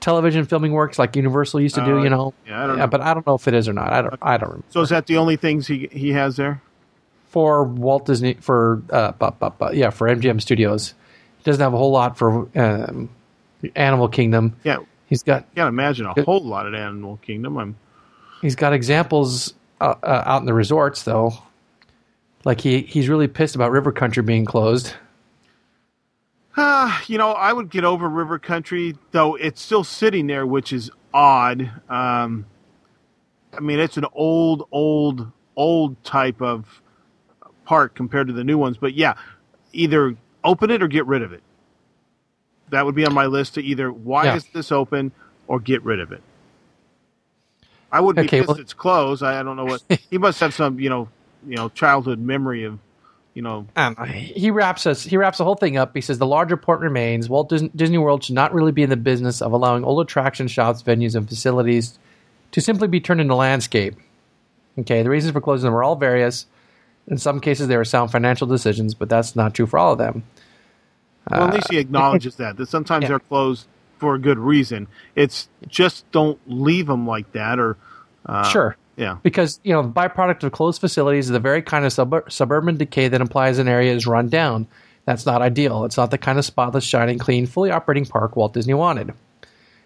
Television filming works like Universal used to do, uh, you know. Yeah, I don't know. Yeah, but I don't know if it is or not. I don't. Okay. I don't remember. So is that the only things he he has there for Walt Disney for uh, bu- bu- bu- yeah for M G M Studios? He doesn't have a whole lot for um, Animal Kingdom. Yeah, he's got. You can't imagine a whole lot at Animal Kingdom. I'm. He's got examples uh, uh, out in the resorts though, like he he's really pissed about River Country being closed. Uh, you know, I would get over River Country, though it's still sitting there, which is odd. Um, I mean, it's an old, old, old type of park compared to the new ones. But yeah, either open it or get rid of it. That would be on my list to either why yeah. is this open or get rid of it. I wouldn't okay, be pissed well, it's closed. I, I don't know what he must have some, you know, you know, childhood memory of, you know. Um, he wraps us. He wraps the whole thing up. He says the larger point remains. Walt Disney World should not really be in the business of allowing old attraction shops, venues, and facilities to simply be turned into landscape. Okay, the reasons for closing them are all various. In some cases, they were sound financial decisions, but that's not true for all of them. Well, at least he acknowledges that, that sometimes yeah. they're closed for a good reason. It's just don't leave them like that. or uh, Sure. Yeah. Because, you know, the byproduct of closed facilities is the very kind of sub- suburban decay that implies an area is run down. That's not ideal. It's not the kind of spotless, shining, clean, fully operating park Walt Disney wanted.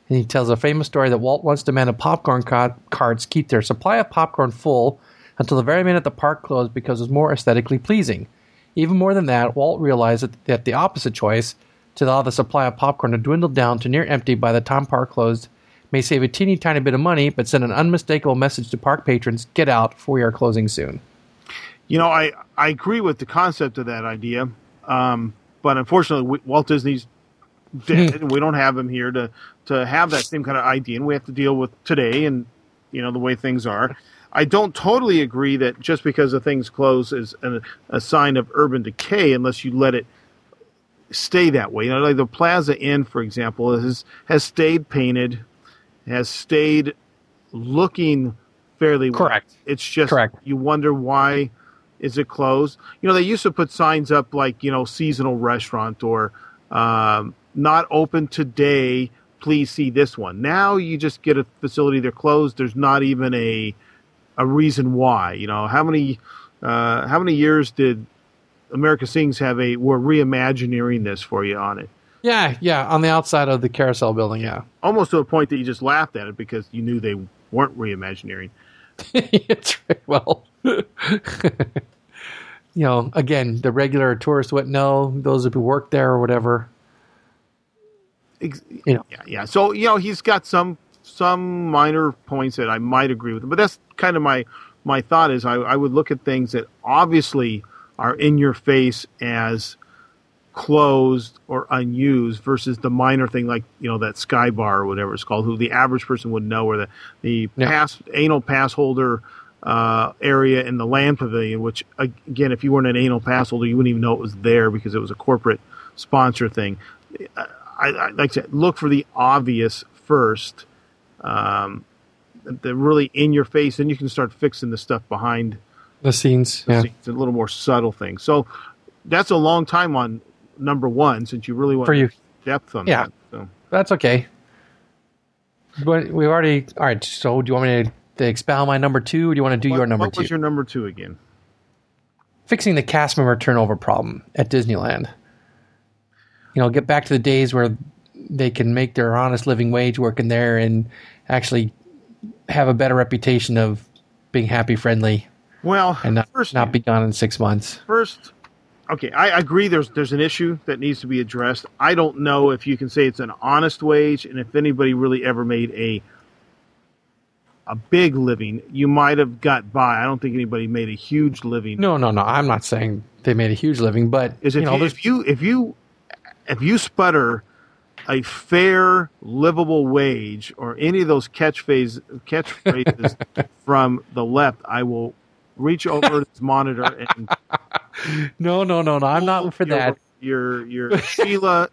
And he tells a famous story that Walt once demanded popcorn cart- carts keep their supply of popcorn full until the very minute the park closed because it was more aesthetically pleasing. Even more than that, Walt realized that, that the opposite choice, to allow the supply of popcorn to dwindle down to near empty by the time park closed, may save a teeny tiny bit of money, but send an unmistakable message to park patrons, get out, for we are closing soon. You know, I, I agree with the concept of that idea, um, but unfortunately we, Walt Disney's dead, and we don't have him here to, to have that same kind of idea, and we have to deal with today and, you know, the way things are. I don't totally agree that just because the things close is a, a sign of urban decay unless you let it stay that way. You know, like the Plaza Inn, for example, is, has stayed painted, has stayed looking fairly well. Correct. It's just Correct. You wonder why is it closed. You know, they used to put signs up like, you know, seasonal restaurant or um, not open today, please see this one. Now you just get a facility, they're closed, there's not even a... a reason why. You know, how many uh, how many years did America Sings have a we're reimagineering this for you on it? Yeah, yeah, on the outside of the Carousel building, yeah. Almost to a point that you just laughed at it because you knew they weren't reimagineering. It's well, you know, again, the regular tourists wouldn't know, those who work there or whatever. Ex- you know. Yeah, yeah. So, you know, he's got some some minor points that I might agree with, but that's kind of my, my thought is I, I would look at things that obviously are in your face as closed or unused versus the minor thing like, you know, that Sky Bar or whatever it's called, who the average person would know, or the, the yeah. pass, anal pass holder uh, area in the Land Pavilion, which, again, if you weren't an anal pass holder, you wouldn't even know it was there because it was a corporate sponsor thing. I, I like to look for the obvious first. Um, they're really in your face, and you can start fixing the stuff behind the scenes. The yeah. scenes, a little more subtle thing. So that's a long time on number one, since you really want For you. depth on yeah. that. So. That's okay. But we've already all right. So do you want me to, to expound my number two, or do you want to do what, your number what two? What was your number two again? Fixing the cast member turnover problem at Disneyland. You know, get back to the days where they can make their honest living wage working there and actually have a better reputation of being happy, friendly. Well, and not, first, not be gone in six months. First, okay, I agree. There's there's an issue that needs to be addressed. I don't know if you can say it's an honest wage, and if anybody really ever made a a big living, you might have got by. I don't think anybody made a huge living. No, no, no. I'm not saying they made a huge living, but is it, you know, if you if you if you sputter a fair, livable wage, or any of those catchphrase, catchphrases from the left, I will reach over this monitor and... No, no, no, no. I'm not for your, that. Your your Sheila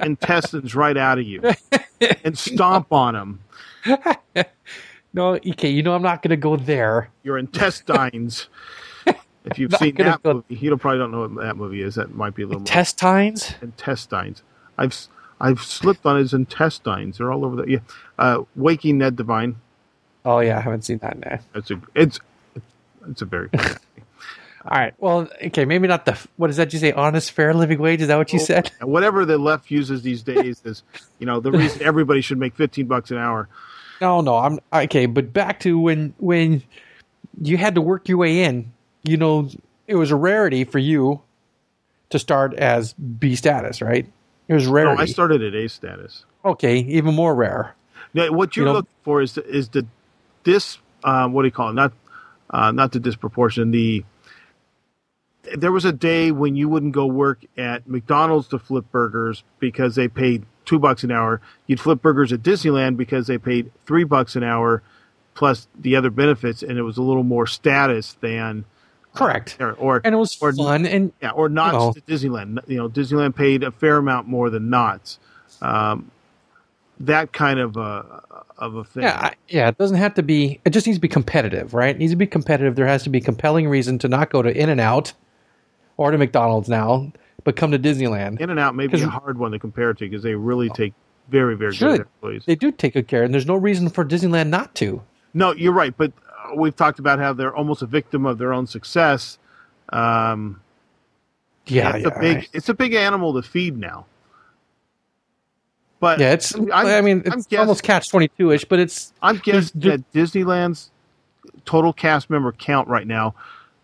intestines right out of you. And stomp no. on them. No, okay, you know I'm not going to go there. Your intestines. If you've seen that go. movie, you probably don't know what that movie is. That might be a little intestines? more... Intestines? Intestines. I've... I've slipped on his intestines. They're all over the... Yeah. Uh, Waking Ned Divine. Oh, yeah. I haven't seen that now. It's a, it's, it's a very... All right. Well, okay. Maybe not the... What is that you say? Honest, fair living wage? Is that what you well, said? Whatever the left uses these days is, you know, the reason everybody should make fifteen bucks an hour. No, no. I'm Okay. But back to when when you had to work your way in, you know, it was a rarity for you to start as B status, right? It was rare. No, I started at A status. Okay, even more rare. Now, what you're you know, looking for is the, is the dis uh, what do you call it? Not, uh, not the disproportion. The there was a day when you wouldn't go work at McDonald's to flip burgers because they paid two bucks an hour. You'd flip burgers at Disneyland because they paid three bucks an hour plus the other benefits, and it was a little more status than correct. Uh, or and it was or, fun and yeah, or Knott's you know. to Disneyland. You know, Disneyland paid a fair amount more than Knott's. Um, that kind of a of a thing. Yeah, I, yeah. It doesn't have to be. It just needs to be competitive, right? It needs to be competitive. There has to be compelling reason to not go to In-N-Out or to McDonald's now, but come to Disneyland. In-N-Out may be a hard one to compare to because they really take very, very sure, good care of employees. They do take good care, and there's no reason for Disneyland not to. No, you're right, but we've talked about how they're almost a victim of their own success. Um, yeah, it's yeah, a big right. It's a big animal to feed now. But yeah, it's. I'm, I mean, it's guessing, almost catch twenty-two ish, but it's. I'm guessing that Disneyland's total cast member count right now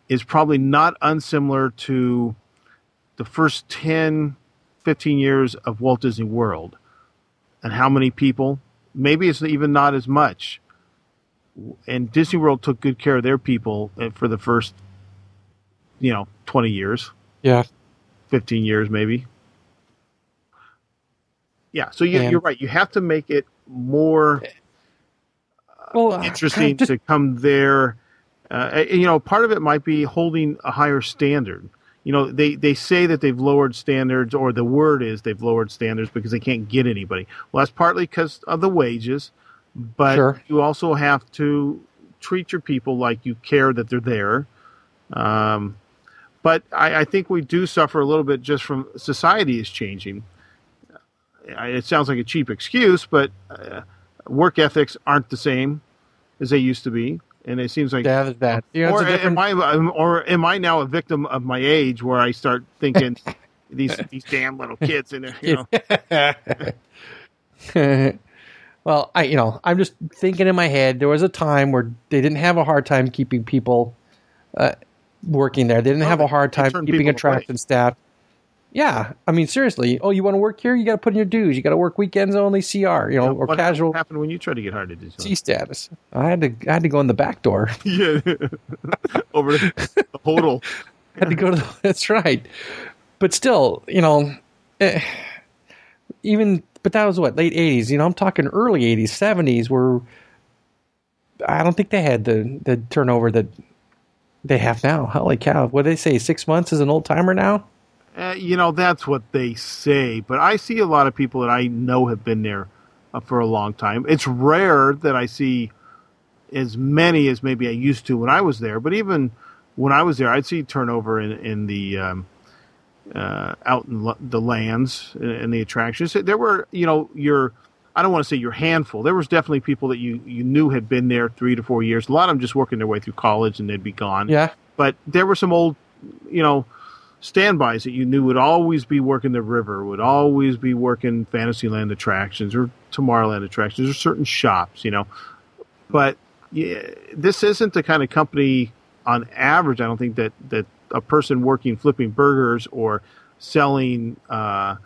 is probably not unsimilar to the first ten, fifteen years of Walt Disney World, and how many people. Maybe it's even not as much. And Disney World took good care of their people for the first, you know, twenty years. Yeah, fifteen years maybe. Yeah, so you, you're right. You have to make it more uh, well, interesting just, to come there. Uh, you know, part of it might be holding a higher standard. You know, they, they say that they've lowered standards, or the word is they've lowered standards because they can't get anybody. Well, that's partly because of the wages, but sure. You also have to treat your people like you care that they're there. Um, but I, I think we do suffer a little bit just from society is changing. It sounds like a cheap excuse, but uh, work ethics aren't the same as they used to be, and it seems like that. that. You know, or, different... am I, or am I now a victim of my age, where I start thinking these these damn little kids in there? You know? Well, I you know I'm just thinking in my head. There was a time where they didn't have a hard time keeping people uh, working there. They didn't oh, have a hard time keeping attraction staff. Yeah, I mean, seriously. Oh, you want to work here? You got to put in your dues. You got to work weekends only, C R, you know, yeah, or what casual. What happened when you tried to get hired at Disney? C status. I had to. I had to go in the back door. Yeah, over the hodl. I had to go to. The, that's right. But still, you know, eh, even but that was what late eighties. You know, I'm talking early eighties, seventies. Where I don't think they had the the turnover that they have now. Holy cow! What do they say? Six months is an old timer now. Uh, you know, that's what they say. But I see a lot of people that I know have been there uh, for a long time. It's rare that I see as many as maybe I used to when I was there. But even when I was there, I'd see turnover in, in the um, uh, out in lo- the lands and, and the attractions. There were, you know, your I don't want to say your handful. There was definitely people that you, you knew had been there three to four years. A lot of them just working their way through college and they'd be gone. Yeah. But there were some old, you know, standbys that you knew would always be working the river, would always be working Fantasyland attractions or Tomorrowland attractions or certain shops, you know. But yeah, this isn't the kind of company, on average, I don't think that, that a person working flipping burgers or selling uh,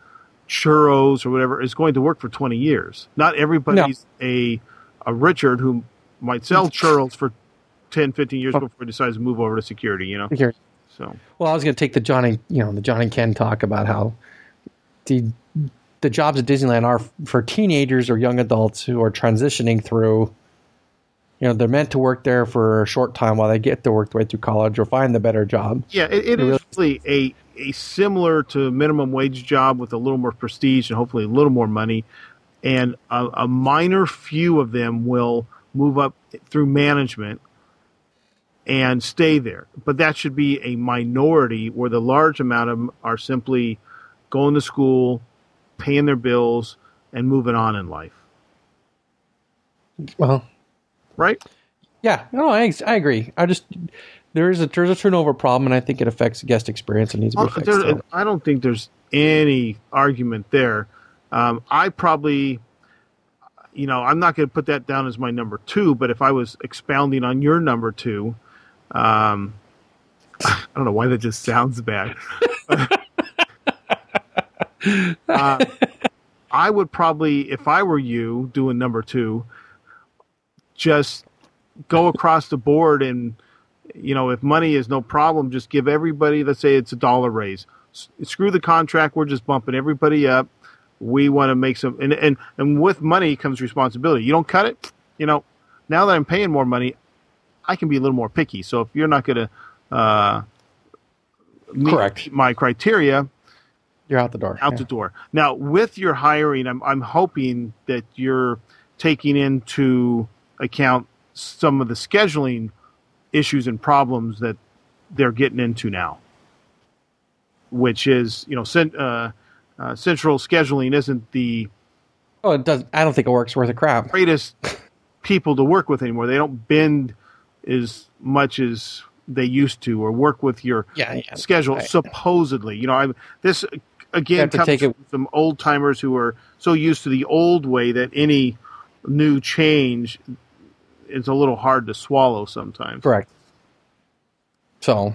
churros or whatever is going to work for twenty years. Not everybody's no. a a Richard who might sell churros for ten, fifteen years oh. before he decides to move over to security, you know. Here. So. Well, I was going to take the Johnny, you know, the John and Ken talk about how the the jobs at Disneyland are for teenagers or young adults who are transitioning through. You know, they're meant to work there for a short time while they get to work their way through college or find the better job. Yeah, it, it is really a a similar to minimum wage job with a little more prestige and hopefully a little more money, and a, a minor few of them will move up through management and stay there. But that should be a minority, where the large amount of them are simply going to school, paying their bills, and moving on in life. Well, right? Yeah, no, I, I agree. I just, there is a, there's a turnover problem, and I think it affects guest experience and needs to be fixed. There, so. I don't think there's any argument there. Um, I probably, you know, I'm not going to put that down as my number two, but if I was expounding on your number two, Um, I don't know why that just sounds bad. uh, I would probably, if I were you doing number two, just go across the board and, you know, if money is no problem, just give everybody, let's say it's a dollar raise. S- screw the contract. We're just bumping everybody up. We want to make some, and, and, and with money comes responsibility. You don't cut it. You know, now that I'm paying more money, I can be a little more picky. So if you're not going to uh, meet Correct. my criteria, you're out the door. Out yeah. the door. Now, with your hiring, I'm I'm hoping that you're taking into account some of the scheduling issues and problems that they're getting into now, which is, you know, cent, uh, uh, central scheduling isn't the oh, it doesn't. I don't think it works worth a crap. Greatest people to work with anymore. They don't bend as much as they used to, or work with your yeah, yeah, schedule. Right. Supposedly, you know, I this again comes from some old timers who are so used to the old way that any new change is a little hard to swallow sometimes. Correct. So, all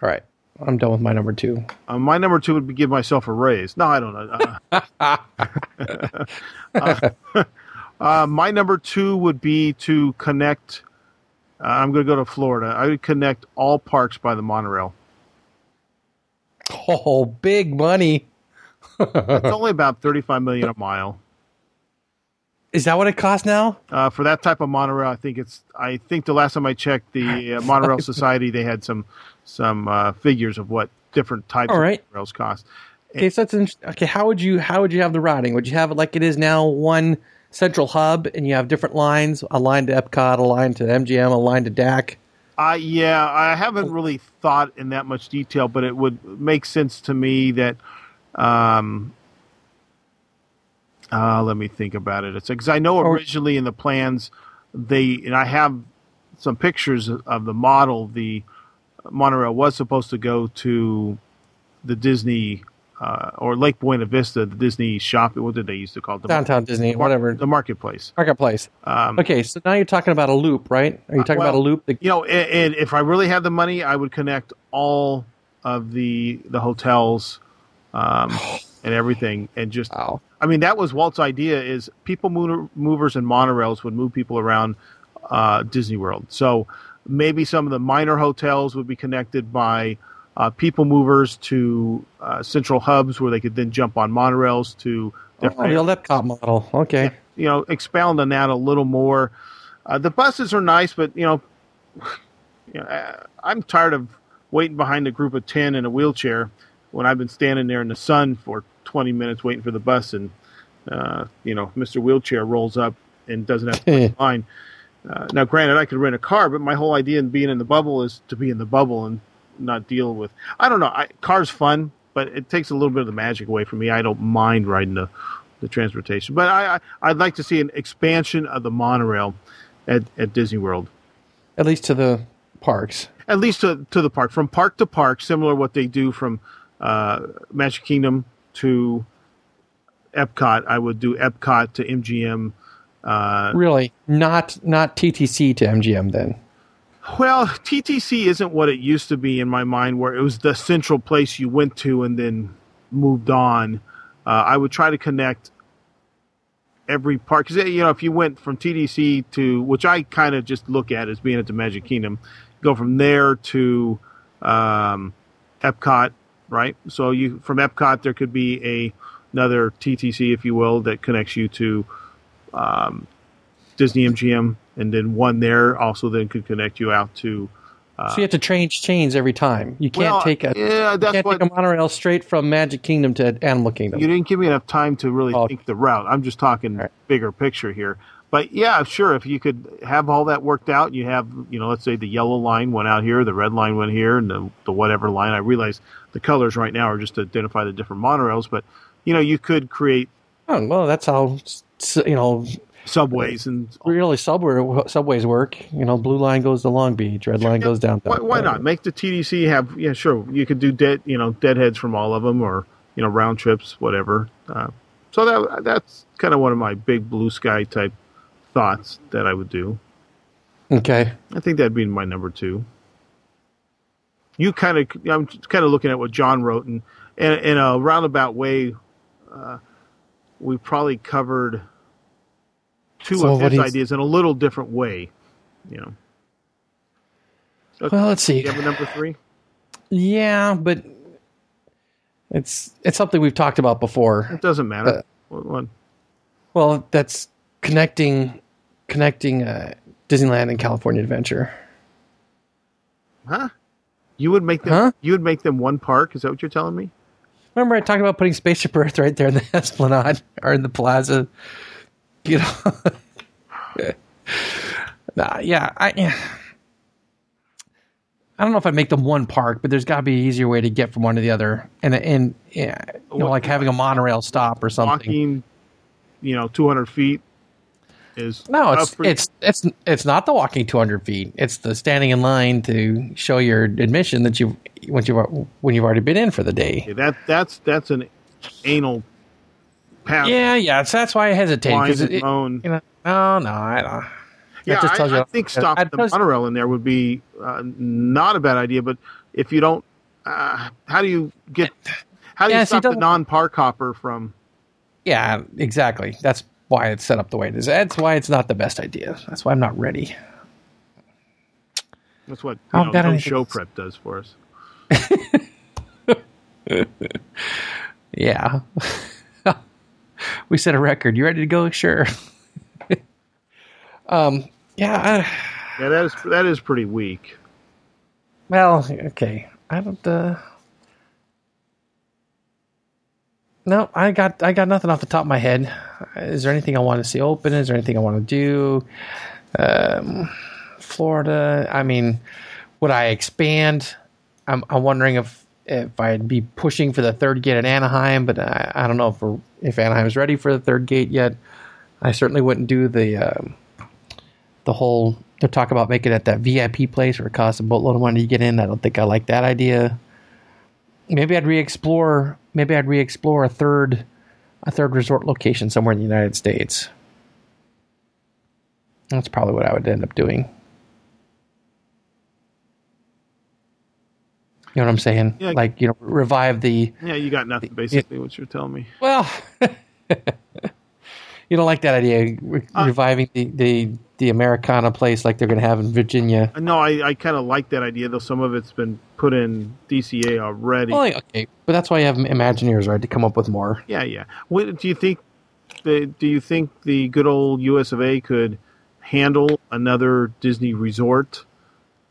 right, I'm done with my number two. Uh, my number two would be give myself a raise. No, I don't know. Uh, uh, uh, my number two would be to connect. Uh, I'm going to go to Florida. I would connect all parks by the monorail. Oh, big money. It's only about thirty-five million dollars a mile. Is that what it costs now? Uh, for that type of monorail, I think it's. I think the last time I checked, the uh, Monorail Society, they had some some uh, figures of what different types All right. of monorails cost. Okay, and, so that's interesting. Okay. How would you how would you have the routing? Would you have it like it is now, one central hub, and you have different lines, a line to Epcot, a line to M G M, a line to D A C? Uh, yeah, I haven't really thought in that much detail, but it would make sense to me that. Um, Uh, let me think about it. It's because I know originally in the plans, they and I have some pictures of the model. The monorail was supposed to go to the Disney uh, or Lake Buena Vista, the Disney shop. What did they used to call it? The Downtown market, Disney, mar- whatever. The marketplace. Marketplace. Um, okay, so now you're talking about a loop, right? Are you talking uh, well, about a loop? That- you know, and, and if I really had the money, I would connect all of the the hotels um, and everything, and just. Wow. I mean, that was Walt's idea, is people mover, movers and monorails would move people around uh, Disney World. So maybe some of the minor hotels would be connected by uh, people movers to uh, central hubs where they could then jump on monorails to their oh, real Epcot model. Okay. You know, expound on that a little more. Uh, the buses are nice, but, you know, you know, I'm tired of waiting behind a group of ten in a wheelchair when I've been standing there in the sun for twenty minutes waiting for the bus, and uh, you know, Mister Wheelchair rolls up and doesn't have to wait in line. Uh, now, granted, I could rent a car, but my whole idea in being in the bubble is to be in the bubble and not deal with. I don't know. I, car's fun, but it takes a little bit of the magic away from me. I don't mind riding the, the transportation, but I, I I'd like to see an expansion of the monorail at, at Disney World, at least to the parks. At least to to the park, from park to park, similar to what they do from uh, Magic Kingdom to Epcot. I would do Epcot to M G M. Uh, really? Not not T T C to M G M then? Well, T T C isn't what it used to be in my mind, where it was the central place you went to and then moved on. Uh, I would try to connect every park. Because, you know, if you went from T T C to, which I kind of just look at as being at the Magic Kingdom, go from there to um, Epcot, right? So you from Epcot, there could be a another T T C, if you will, that connects you to um, Disney M G M, and then one there also then could connect you out to. Uh, so you have to change chains every time. You can't well, take a yeah, that's you can't what, take a monorail straight from Magic Kingdom to Animal Kingdom. You didn't give me enough time to really oh. think the route. I'm just talking right. bigger picture here. But yeah, sure. If you could have all that worked out, you have, you know, let's say the yellow line went out here, the red line went here, and the, the whatever line. I realize the colors right now are just to identify the different monorails, but you know, you could create. Oh well, that's how you know subways and really subway subways work. You know, blue line goes to Long Beach, red line yeah, goes down. Why, why not make the T D C have? Yeah, sure. You could do dead, you know, deadheads from all of them, or you know, round trips, whatever. Uh, so that that's kind of one of my big blue sky type thoughts that I would do. Okay, I think that'd be my number two. You kind of, I'm kind of looking at what John wrote, and in, in a roundabout way, uh, we probably covered two so of his ideas in a little different way. you know. Okay. Well, let's see. Do you have a number three? Yeah, but it's it's something we've talked about before. It doesn't matter. Uh, what one? Well, that's connecting connecting uh, Disneyland and California Adventure. Huh? You would make them. Huh? You would make them one park. Is that what you're telling me? Remember, I talked about putting Spaceship Earth right there in the Esplanade or in the Plaza. You know. nah, yeah, I. Yeah. I don't know if I'd make them one park, but there's got to be an easier way to get from one to the other, and and yeah, you know, like having a monorail stop or something. Walking, you know, two hundred feet is no, it's for- it's it's it's not the walking two hundred feet. It's the standing in line to show your admission that you once you when you've already been in for the day. Yeah, that that's that's an anal path. Yeah, yeah, so that's why I hesitate because it, it, you know, oh no, I don't. Yeah, I, I think stopping the monorail in there would be uh, not a bad idea. But if you don't, uh, how do you get? How do yeah, you stop the non-park hopper from? Yeah, exactly. That's why it's set up the way it is. That's why it's not the best idea. That's why I'm not ready. That's what you know, no show prep does for us. Yeah, we set a record. You ready to go? Sure. Um. Yeah. I, yeah. That is that is pretty weak. Well, okay. I don't. Uh, no, I got I got nothing off the top of my head. Is there anything I want to see open? Is there anything I want to do? Um, Florida. I mean, would I expand? I'm I'm wondering if if I'd be pushing for the third gate at Anaheim, but I, I don't know if we're, if Anaheim's ready for the third gate yet. I certainly wouldn't do the. Um, The whole to talk about making it that V I P place where it costs a boatload of money to get in. I don't think I like that idea. Maybe I'd re-explore. Maybe I'd re-explore a third, a third resort location somewhere in the United States. That's probably what I would end up doing. You know what I'm saying? Yeah, like you know, revive the. Yeah, you got nothing basically. It, what you're telling me? Well. You don't like that idea, re- uh, reviving the, the, the Americana place like they're going to have in Virginia. No, I, I kind of like that idea, though some of it's been put in D C A already. Well, okay, but that's why you have Imagineers, right, to come up with more. Yeah, yeah. What, do you think the do you think the good old U S of A could handle another Disney resort?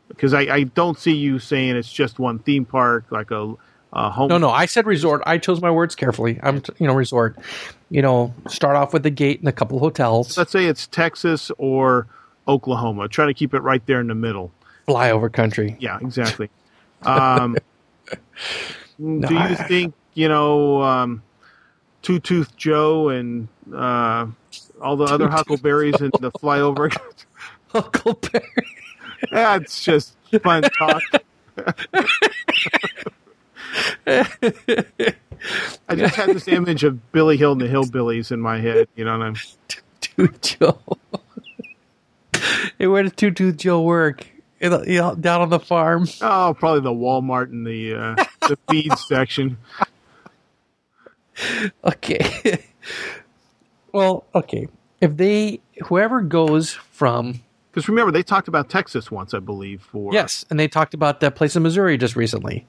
Because I, I don't see you saying it's just one theme park, like a... Uh, home. No, no. I said resort. I chose my words carefully. I'm, you know, resort. You know, start off with the gate and a couple hotels. Let's say it's Texas or Oklahoma. Try to keep it right there in the middle. Flyover country. Yeah, exactly. Um, no, do you I, think you know um, Two Tooth Joe and uh, all the other Huckleberries and the flyover? Huckleberry. That's just fun talk. I just had this image of Billy Hill and the Hillbillies in my head. You know what I'm Toot Joe. Hey, where does Toot Toot Joe work? It, it, down on the farm? Oh, probably the Walmart and the uh, the feed section. Okay. Well, okay. If they, whoever goes from... Because remember, they talked about Texas once, I believe. For Yes, and they talked about that place in Missouri just recently.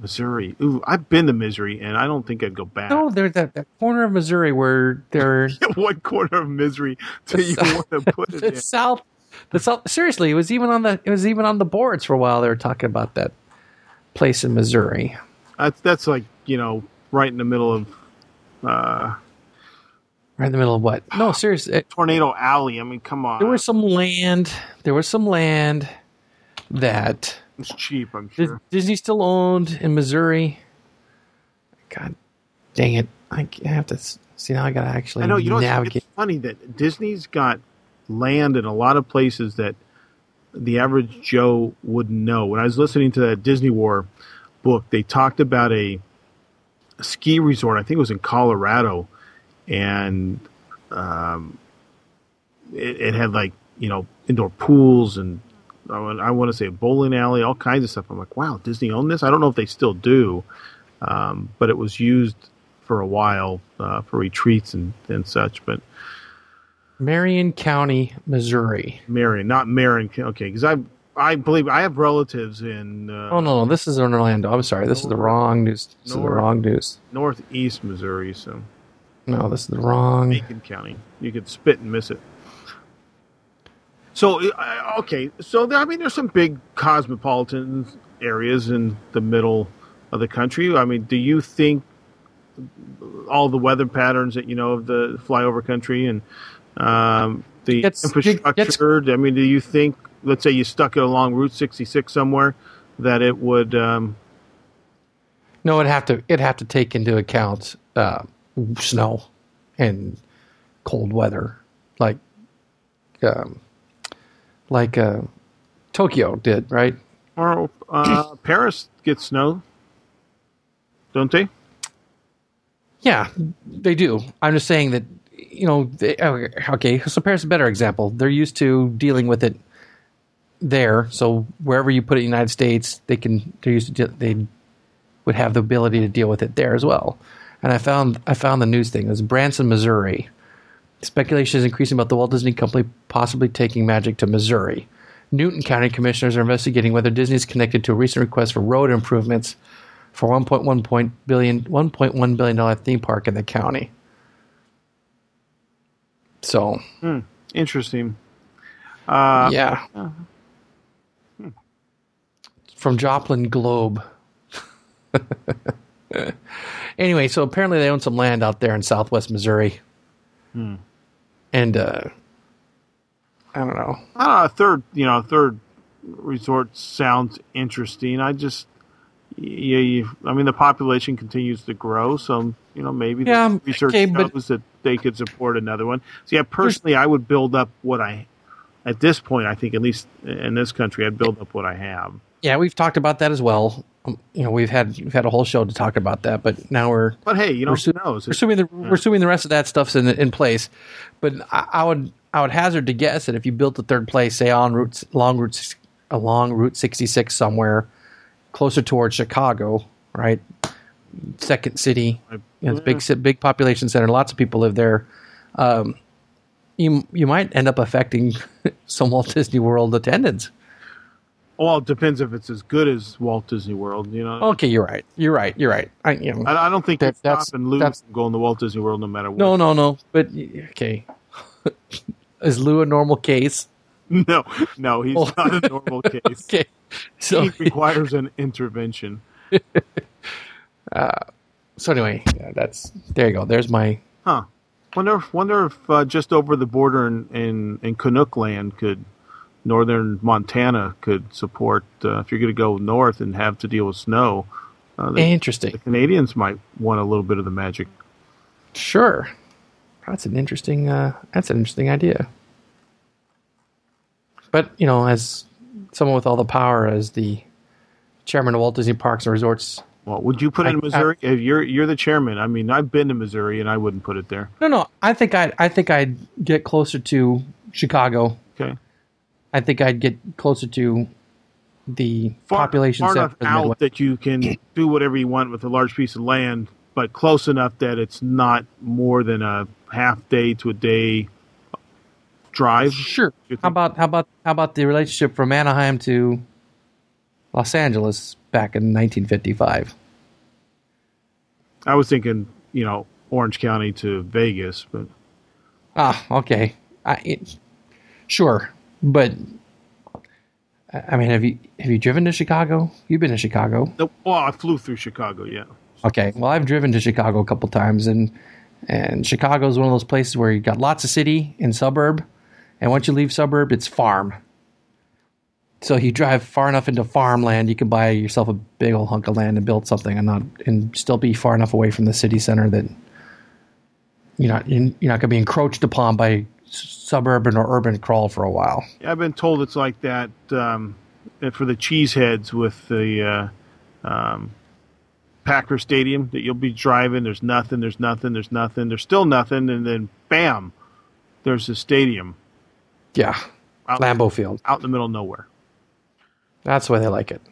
Missouri. Ooh, I've been to Missouri, and I don't think I'd go back. No, there's that, that corner of Missouri where they're... What corner of Missouri do you south, want to put it the in? South, the south. Seriously, it was even on the it was even on the boards for a while. They were talking about that place in Missouri. That's, that's like, you know, right in the middle of... Uh, right in the middle of what? No, seriously. It, Tornado Alley. I mean, come on. There was some land. There was some land that... It's cheap, I'm sure. Disney still owned in Missouri. God dang it. I have to see now. I got to actually I know, you know, navigate. It's funny that Disney's got land in a lot of places that the average Joe wouldn't know. When I was listening to that Disney War book, they talked about a, a ski resort. I think it was in Colorado. And um, it, it had like, you know, indoor pools and I want to say a bowling alley, all kinds of stuff. I'm like, wow, Disney owned this? I don't know if they still do, um, but it was used for a while uh, for retreats and, and such. But Marion County, Missouri. Marion, not Marin. Okay, because I I believe I have relatives in. Uh, oh no, no, this is in Orlando. I'm sorry, this north, is the wrong news. This north, is the wrong news. Northeast Missouri. So no, this is the wrong. Macon County. You could spit and miss it. So okay, so I mean, there's some big cosmopolitan areas in the middle of the country. I mean, do you think all the weather patterns that you know of the flyover country and um, the gets, infrastructure? Gets, I mean, do you think, let's say, you stuck it along Route sixty-six somewhere, that it would? Um, no, it'd have to it'd have to take into account uh, snow and cold weather, like. Um, Like uh, Tokyo did, right? Or uh, Paris gets snow, don't they? Yeah, they do. I'm just saying that, you know, they, okay, so Paris is a better example. They're used to dealing with it there. So wherever you put it in the United States, they can, they're used to, they would have the ability to deal with it there as well. And I found, I found the news thing. It was Branson, Missouri. Speculation is increasing about the Walt Disney Company possibly taking Magic to Missouri. Newton County commissioners are investigating whether Disney is connected to a recent request for road improvements for one point one billion dollars one point one billion dollars theme park in the county. So. Hmm. Interesting. Uh, yeah. Uh, hmm. From Joplin Globe. Anyway, so apparently they own some land out there in southwest Missouri. Hmm. And uh, I don't know. Uh, third, you know, third resort sounds interesting. I just, yeah, you, I mean, the population continues to grow, so you know, maybe yeah, the research okay, shows that they could support another one. So yeah, personally, I would build up what I, at this point, I think at least in this country, I'd build up what I have. Yeah, we've talked about that as well. You know, we've had we've had a whole show to talk about that, but now we're. But hey, you know, who knows? We're assuming the yeah. we're assuming the rest of that stuff's in in place. But I, I would I would hazard to guess that if you built the third place, say on route along route along Route sixty-six somewhere closer towards Chicago, right? Second city, I, you know, it's yeah. big big population center. Lots of people live there. Um, you you might end up affecting some Walt Disney World attendance. Well, it depends if it's as good as Walt Disney World, you know. Okay, you're right. You're right. You're right. I, you know, I, I don't think that, that's stop and lose that's, going to Walt Disney World no matter what. No, no, no. But okay, is Lou a normal case? No, no, he's well, not a normal case. Okay, so he requires an intervention. uh, so anyway, yeah, that's there. You go. There's my huh. Wonder, wonder if uh, just over the border in in, in Canuck Land could. Northern Montana could support uh, if you're going to go north and have to deal with snow. Uh, the, interesting. The Canadians might want a little bit of the magic. Sure, that's an interesting. Uh, that's an interesting idea. But you know, as someone with all the power, as the chairman of Walt Disney Parks and Resorts, well, would you put it I, in Missouri? I, if you're you're the chairman. I mean, I've been to Missouri, and I wouldn't put it there. No, no. I think I I think I'd get closer to Chicago. Okay. I think I'd get closer to the far, population far enough out that you can do whatever you want with a large piece of land, but close enough that it's not more than a half day to a day drive. Sure. How about how about how about the relationship from Anaheim to Los Angeles back in nineteen fifty-five? I was thinking, you know, Orange County to Vegas, but ah, okay, I, it, sure. But I mean, have you have you driven to Chicago? You've been to Chicago? Well, I flew through Chicago. Yeah. Okay. Well, I've driven to Chicago a couple times, and and Chicago is one of those places where you got lots of city and suburb, and once you leave suburb, it's farm. So you drive far enough into farmland, you can buy yourself a big old hunk of land and build something, and not and still be far enough away from the city center that you're not you're not going to be encroached upon by. Suburban or urban crawl for a while. Yeah, I've been told it's like that um, for the cheeseheads with the uh, um, Packer Stadium, that you'll be driving, there's nothing, there's nothing, there's nothing, there's still nothing, and then bam, there's the stadium. Yeah, out, Lambeau Field. Out in the middle of nowhere. That's the way they like it.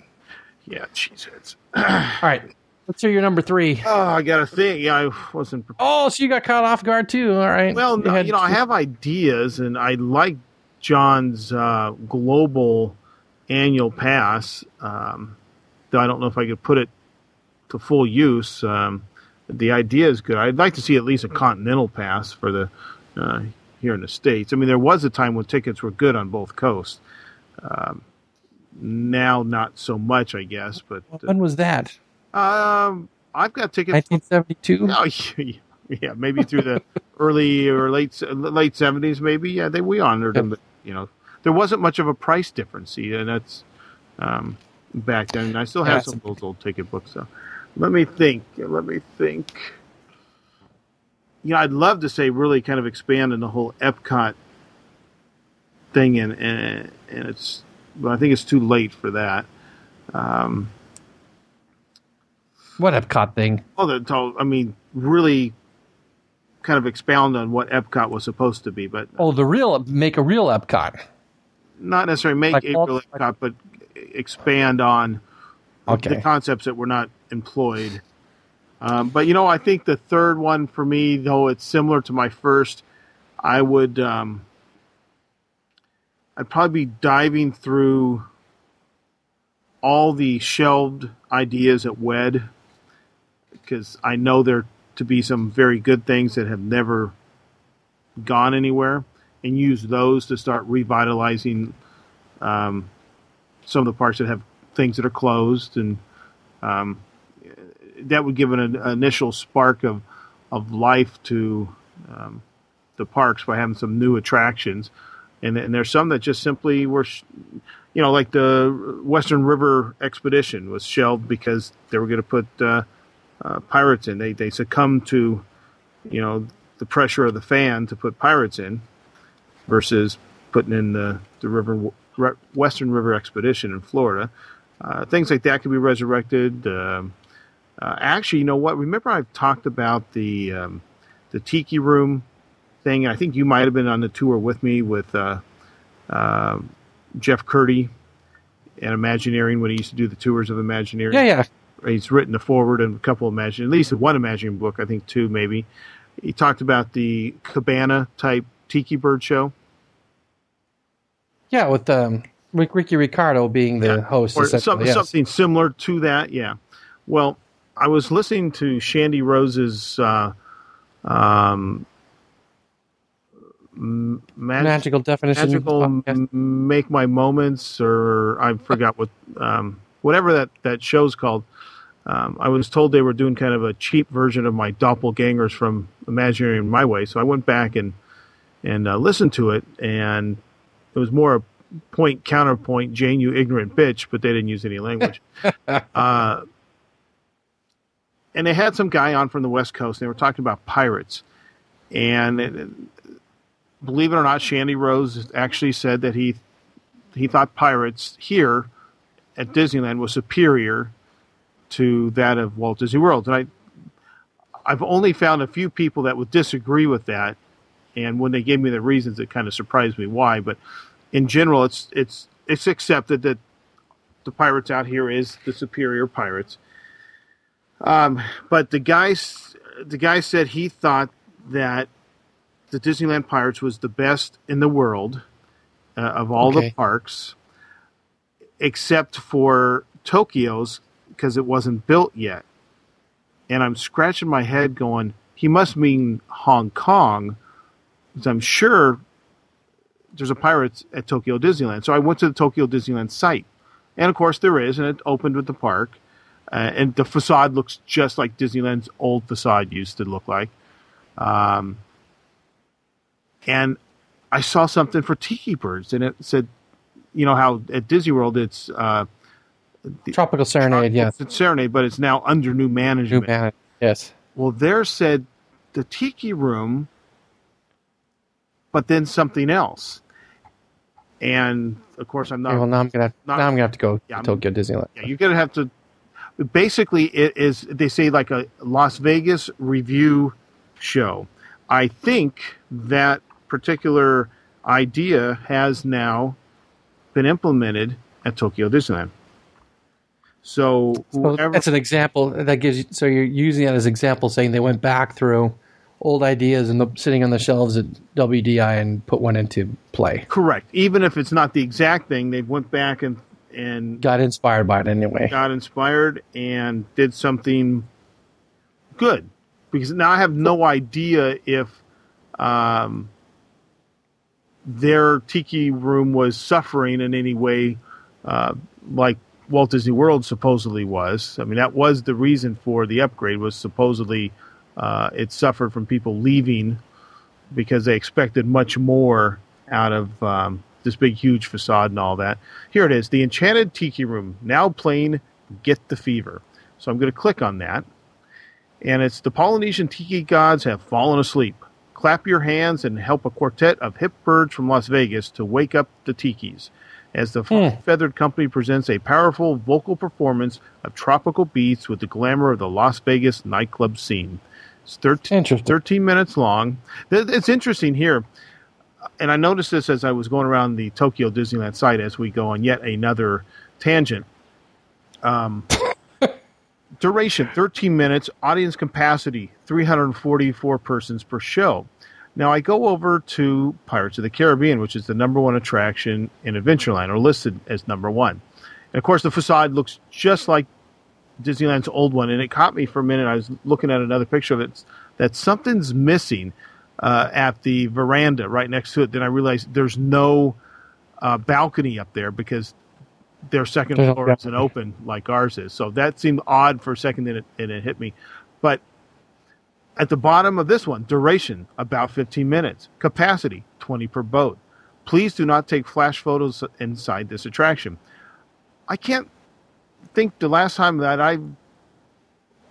Yeah, cheeseheads. All right, Let's hear your number three. Oh, I got to think. Yeah, I wasn't prepared. Oh, so you got caught off guard too. All right. Well, you, no, you know, I have ideas, and I like John's uh, global annual pass. Um, though I don't know if I could put it to full use. Um, the idea is good. I'd like to see at least a continental pass for the uh, here in the States. I mean, there was a time when tickets were good on both coasts. Um, now, not so much, I guess. But uh, when was that? Um, I've got tickets. nineteen seventy-two Oh, yeah, maybe through the early or late late seventies, maybe. Yeah, they we honored them, but you know, there wasn't much of a price difference. Yeah, that's um, back then. And I still have that's some of those old ticket books. So let me think. Let me think. Yeah, I'd love to say really kind of expand on the whole Epcot thing, and and, and it's. But well, I think it's too late for that. Um. What Epcot thing? Oh, the, I mean, really kind of expound on what Epcot was supposed to be. But oh, the real make a real Epcot. Not necessarily make like a real Epcot, like, but expand on okay. the concepts that were not employed. Um, but, you know, I think the third one for me, though it's similar to my first, I would um, I'd probably be diving through all the shelved ideas at W E D, because I know there to be some very good things that have never gone anywhere, and use those to start revitalizing um, some of the parks that have things that are closed, and um, that would give an, an initial spark of of life to um, the parks by having some new attractions. And, and there's some that just simply were, sh- you know, like the Western River Expedition was shelved because they were going to put uh, uh, pirates in. They they succumbed to, you know, the pressure of the fan to put pirates in versus putting in the, the river Re- Western River Expedition in Florida. Uh, things like that could be resurrected. Uh, uh, actually, you know what? Remember I've talked about the um, the Tiki Room thing. I think you might have been on the tour with me with uh, uh, Jeff Curdy and Imagineering when he used to do the tours of Imagineering. Yeah, yeah. He's written the foreword and a couple of Imagineering, at least one Imagineering book, I think two maybe. He talked about the cabana type tiki bird show. Yeah, with um, Ricky Ricardo being the yeah. host. Or something, yes. something similar to that, yeah. Well, I was listening to Shandy Rose's uh, um, Mag- magical definition magical m- make my moments, or I forgot what um, whatever that, that show's called. um, I was told they were doing kind of a cheap version of my doppelgangers from Imagineering My Way, so I went back and and uh, listened to it, and it was more a point counterpoint Jane you ignorant bitch, but they didn't use any language. uh, and they had some guy on from the West Coast, and they were talking about pirates, and it, it, believe it or not, Shandy Rose actually said that he he thought pirates here at Disneyland was superior to that of Walt Disney World. And I, I've only found a few people that would disagree with that. And when they gave me the reasons, it kind of surprised me why. But in general, it's it's it's accepted that the pirates out here is the superior pirates. Um, but the guys, the guy said he thought that the Disneyland Pirates was the best in the world uh, of all okay. the parks, except for Tokyo's, because it wasn't built yet. And I'm scratching my head going, he must mean Hong Kong, because I'm sure there's a Pirates at Tokyo Disneyland. So I went to the Tokyo Disneyland site. And, of course, there is, and it opened with the park. Uh, and the facade looks just like Disneyland's old facade used to look like. Um And I saw something for tiki birds, and it said, you know how at Disney World it's uh, Tropical Serenade, yes, it's Serenade, but it's now under new management. New man- yes. Well, there said the Tiki Room, but then something else. And of course, I'm not. Okay, well, now I'm gonna not, now I'm gonna have to go yeah, to Tokyo Disneyland. Yeah, you're gonna have to. Basically, it is they say like a Las Vegas review show. I think that particular idea has now been implemented at Tokyo Disneyland. So whoever, that's an example that gives you, so you're using that as example, saying they went back through old ideas and the, sitting on the shelves at W D I and put one into play. Correct. Even if it's not the exact thing, they went back and and got inspired by it anyway. Got inspired and did something good, because now I have no idea if um, their tiki room was suffering in any way, uh, like Walt Disney World supposedly was. I mean, that was the reason for the upgrade, was supposedly uh, it suffered from people leaving because they expected much more out of um, this big, huge facade and all that. Here it is, the Enchanted Tiki Room, now playing Get the Fever. So I'm going to click on that, and it's the Polynesian tiki gods have fallen asleep. Clap your hands and help a quartet of hip birds from Las Vegas to wake up the tikis, as the yeah. Feathered Company presents a powerful vocal performance of tropical beats with the glamour of the Las Vegas nightclub scene. It's thirteen, thirteen minutes long. It's interesting here, and I noticed this as I was going around the Tokyo Disneyland site as we go on yet another tangent. Um, duration, thirteen minutes. Audience capacity, three hundred forty-four persons per show. Now, I go over to Pirates of the Caribbean, which is the number one attraction in Adventureland, or listed as number one. And, of course, the facade looks just like Disneyland's old one, and it caught me for a minute. I was looking at another picture of it, that something's missing uh, at the veranda right next to it. Then I realized there's no uh, balcony up there because their second floor isn't open like ours is. So that seemed odd for a second, and it, and it hit me. But at the bottom of this one, duration, about fifteen minutes. Capacity, twenty per boat. Please do not take flash photos inside this attraction. I can't think the last time that I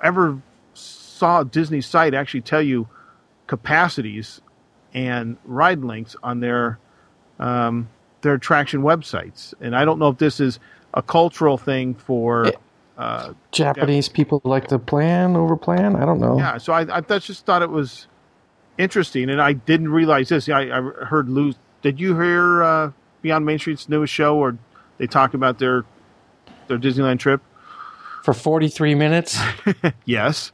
ever saw a Disney site actually tell you capacities and ride lengths on their um, their attraction websites. And I don't know if this is a cultural thing for... It- Uh, Japanese yeah. people like to plan, over plan. I don't know. Yeah, so I, I just thought it was interesting, and I didn't realize this. I, I heard Lou. Did you hear uh, Beyond Main Street's newest show, or they talk about their their Disneyland trip for forty three minutes? Yes.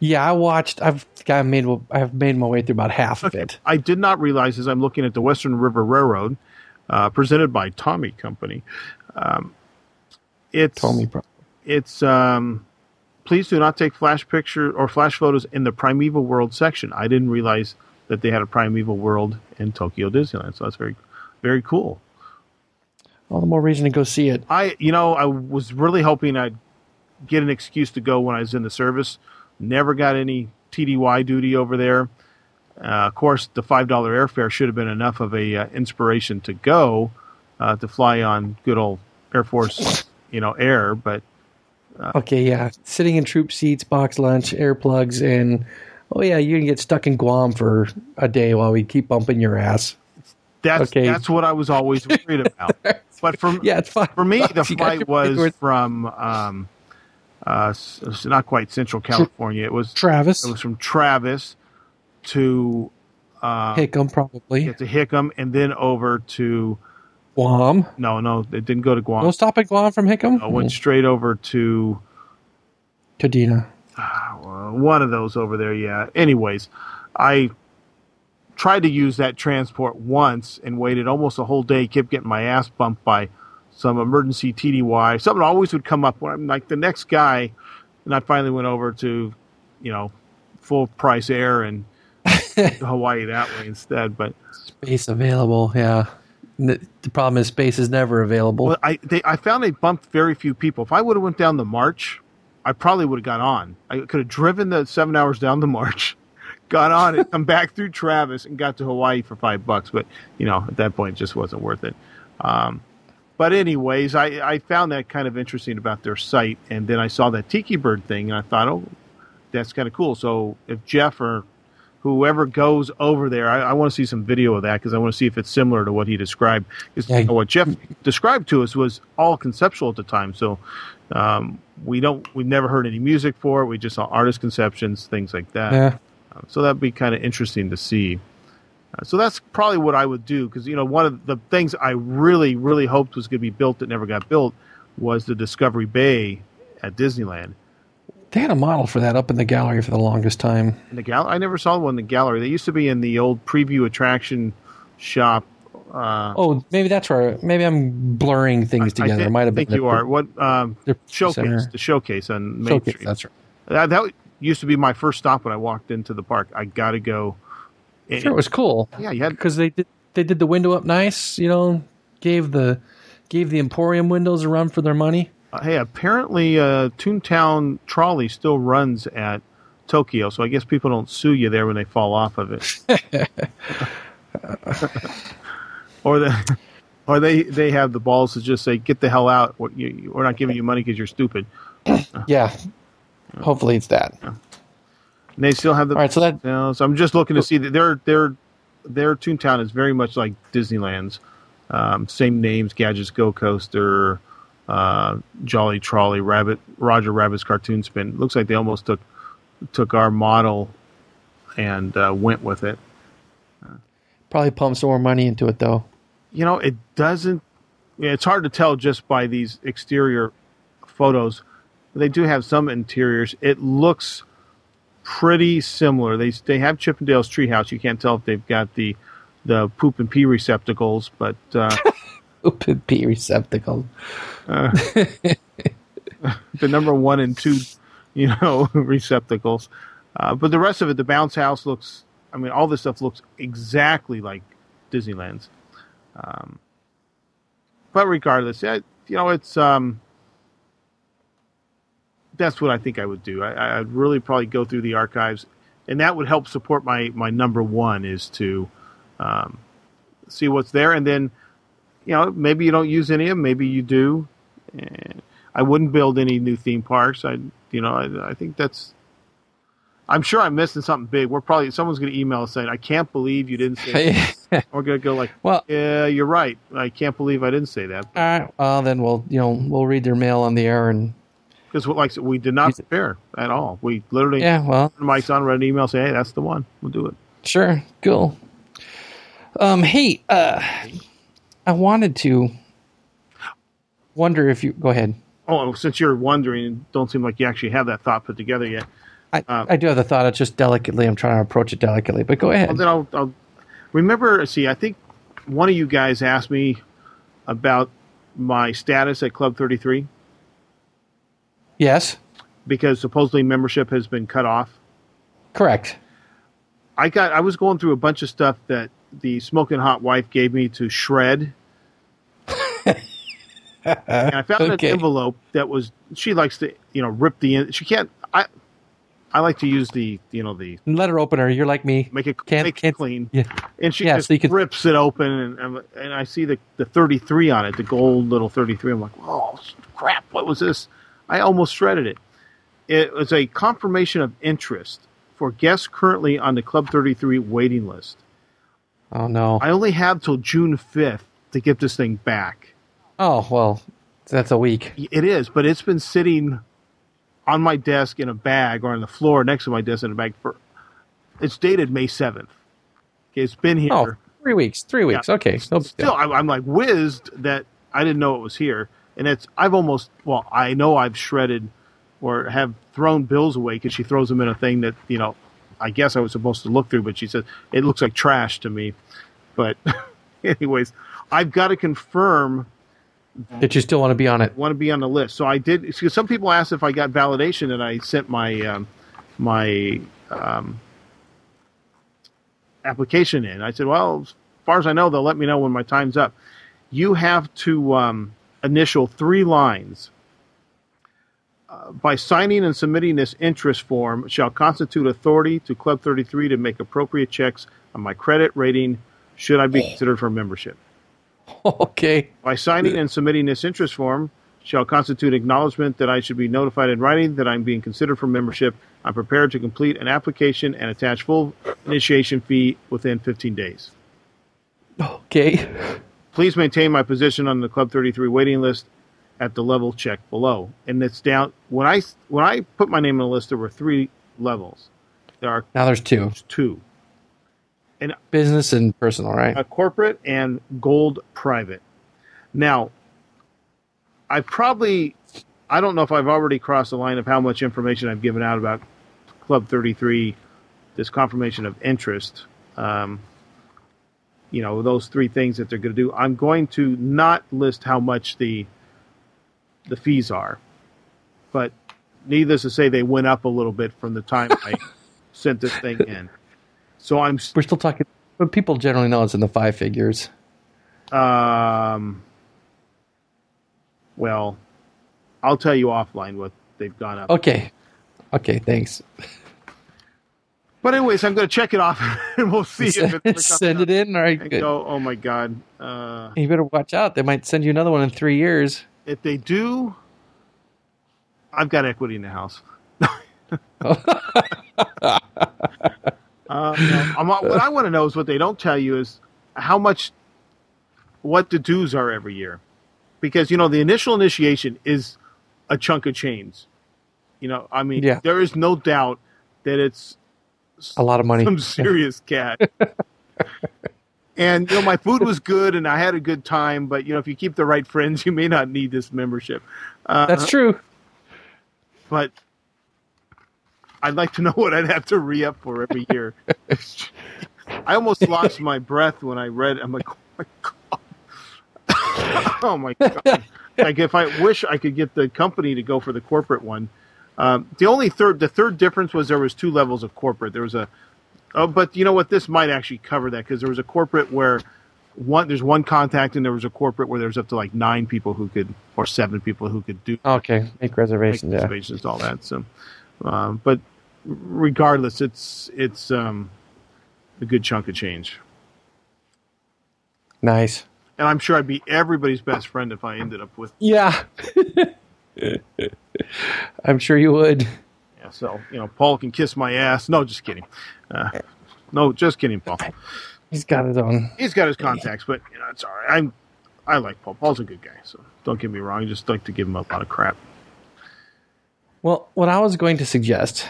Yeah, I watched. I've got made. I've made my way through about half okay. of it. I did not realize, as I'm looking at the Western River Railroad, uh, presented by Tommy Company. Um, It's, Tommy, it's um, please do not take flash picture or flash photos in the Primeval World section. I didn't realize that they had a Primeval World in Tokyo Disneyland, so that's very, very cool. All the more reason to go see it. I, you know, I was really hoping I'd get an excuse to go when I was in the service. Never got any T D Y duty over there. Uh, of course, the five dollar airfare should have been enough of a uh, inspiration to go uh, to fly on good old Air Force. You know, air, but... Uh, okay, yeah. Sitting in troop seats, box lunch, air plugs, and, oh yeah, you can get stuck in Guam for a day while we keep bumping your ass. That's okay. That's what I was always worried about. But for, yeah, it's fine. For me, the flight was from, um, uh, it's not quite Central California. It was Travis. It was from Travis to... Uh, Hickam, probably. Yeah, to Hickam, and then over to... Guam? No, no, it didn't go to Guam. No stop at Guam from Hickam? No, it went straight over to... Cadena. Uh, one of those over there, yeah. Anyways, I tried to use that transport once and waited almost a whole day. Kept getting my ass bumped by some emergency T D Y. Something always would come up when I'm like the next guy. And I finally went over to, you know, full price air and Hawaii that way instead. But space available, yeah. The problem is space is never available. Well, I they, I found they bumped very few people. If I would have went down the march, I probably would have got on. I could have driven the seven hours down the march, got on it, come back through Travis, and got to Hawaii for five bucks. But, you know, at that point, it just wasn't worth it. Um, but anyways, I, I found that kind of interesting about their site. And then I saw that Tiki Bird thing, and I thought, oh, that's kind of cool. So if Jeff or... whoever goes over there, I, I want to see some video of that because I want to see if it's similar to what he described. Yeah. You know, what Jeff described to us was all conceptual at the time, so um, we don't we never heard any music for it. We just saw artist conceptions, things like that. Yeah. Um, so that'd be kind of interesting to see. Uh, so that's probably what I would do because you know one of the things I really really hoped was going to be built that never got built was the Discovery Bay at Disneyland. They had a model for that up in the gallery for the longest time. In the gal- I never saw one in the gallery. They used to be in the old preview attraction shop. Uh, oh, maybe that's where. Maybe I'm blurring things I, together. I think, it might have been. I think you are. What um, showcase? Center. The showcase on Main showcase, Street. That's right. That, that used to be my first stop when I walked into the park. I got to go. It, sure, it was cool. Yeah, you had because they did. They did the window up nice. You know, gave the gave the Emporium windows a run for their money. Uh, hey, apparently uh, Toontown Trolley still runs at Tokyo, so I guess people don't sue you there when they fall off of it. Or the, or they, they have the balls to just say, get the hell out. We're, you, we're not giving you money because you're stupid. Yeah. Hopefully it's that. Yeah. And they still have the... All right, so that... You know, so I'm just looking to see that their, their, their Toontown is very much like Disneyland's. Um, same names, Gadget's Go Coaster, uh, Jolly Trolley, Rabbit, Roger Rabbit's Cartoon Spin. It looks like they almost took, took our model and uh, went with it. Probably pump some more money into it, though. You know, it doesn't... It's hard to tell just by these exterior photos. They do have some interiors. It looks pretty similar. They they have Chippendale's Treehouse. You can't tell if they've got the the poop and pee receptacles, but... Uh, poop and pee receptacles. Uh, the number one and two, you know, receptacles. Uh, but the rest of it, the bounce house looks... I mean, all this stuff looks exactly like Disneyland's. Um, but regardless, I, you know, it's um, that's what I think I would do. I, I'd really probably go through the archives, and that would help support my, my number one is to um, see what's there. And then, you know, maybe you don't use any of them. Maybe you do. And I wouldn't build any new theme parks. I, you know, I, I think that's... I'm sure I'm missing something big. We're probably someone's going to email us saying, "I can't believe you didn't say that." We're going to go like, "Well, yeah, you're right. I can't believe I didn't say that." All right. Well, then we'll you know we'll read their mail on the air and because like we did not prepare at all. We literally yeah. Well, Mike's on read an email saying, "Hey, that's the one. We'll do it." Sure. Cool. Um. Hey. Uh. I wanted to wonder if you go ahead. Oh, since you're wondering, and don't seem like you actually have that thought put together yet. I, um, I do have the thought. It's just delicately. I'm trying to approach it delicately, but go ahead. Well, then I'll, I'll remember. See, I think one of you guys asked me about my status at Club thirty-three. Yes, because supposedly membership has been cut off. Correct. I got. I was going through a bunch of stuff that the smoking hot wife gave me to shred, and I found okay. an envelope that was. She likes to, you know, rip the. She can't. I. I like to use the, you know, the letter opener. You're like me. Make it, can't, make it can't, clean. Yeah. And she yeah, just so rips can... it open, and, and and I see the, the thirty-three on it, the gold little thirty-three. I'm like, oh, crap, what was this? I almost shredded it. It was a confirmation of interest for guests currently on the Club thirty-three waiting list. Oh, no. I only have till June fifth to get this thing back. Oh, well, that's a week. It is, but it's been sitting... on my desk in a bag, or on the floor next to my desk in a bag. For it's dated May seventh. Okay, it's been here. Oh, three weeks. Three weeks. Yeah. Okay. So, still, yeah. I'm like whizzed that I didn't know it was here, and it's I've almost well, I know I've shredded or have thrown bills away because she throws them in a thing that you know, I guess I was supposed to look through, but she says it looks like trash to me. But anyways, I've got to confirm. That you still want to be on it? Want to be on the list? So I did. Because some people asked if I got validation, and I sent my um, my um, application in. I said, "Well, as far as I know, they'll let me know when my time's up." You have to um, initial three lines. Uh, by signing and submitting this interest form, shall constitute authority to Club thirty-three to make appropriate checks on my credit rating. Should I be considered for membership? Okay. By signing and submitting this interest form shall constitute acknowledgement that I should be notified in writing that I'm being considered for membership. I'm prepared to complete an application and attach full initiation fee within fifteen days. Okay. Please maintain my position on the Club thirty-three waiting list at the level checked below. And it's down when I when I put my name on the list, there were three levels. There are now there's two. Two. And business and personal, right? A corporate and gold private. Now, I probably, I don't know if I've already crossed the line of how much information I've given out about Club thirty-three, this confirmation of interest. Um, you know, those three things that they're going to do. I'm going to not list how much the the fees are, but needless to say, they went up a little bit from the time I sent this thing in. So I'm. St- We're still talking, but people generally know it's in the five figures. Um. Well, I'll tell you offline what they've gone up. Okay. Okay. Thanks. But anyways, I'm going to check it off, and we'll see if it send it in. All right. And good. Go. Oh my God. Uh, you better watch out. They might send you another one in three years. If they do, I've got equity in the house. uh, I'm, what I want to know is what they don't tell you is how much, what the dues are every year. Because, you know, the initial initiation is a chunk of change. You know, I mean, yeah. There is no doubt that it's a lot of money. Some serious cash. And, you know, my food was good and I had a good time. But, you know, if you keep the right friends, you may not need this membership. Uh, That's true. But I'd like to know what I'd have to re-up for every year. I almost lost my breath when I read. I'm like, oh, my God. oh, my God. Like, if I wish I could get the company to go for the corporate one. Um, the only third, the third difference was there was two levels of corporate. There was a, oh, but you know what? This might actually cover that because there was a corporate where one, there's one contact, and there was a corporate where there was up to like nine people who could, or seven people who could do. Okay, make reservations, make reservations, yeah. All that. So, um, but regardless, it's it's um, a good chunk of change. Nice. And I'm sure I'd be everybody's best friend if I ended up with. Yeah. I'm sure you would. Yeah, so, you know, Paul can kiss my ass. No, just kidding. Uh, no, just kidding, Paul. He's got his own. He's got his contacts, but, you know, it's all right. I'm, I like Paul. Paul's a good guy, so don't get me wrong. I just like to give him a lot of crap. Well, what I was going to suggest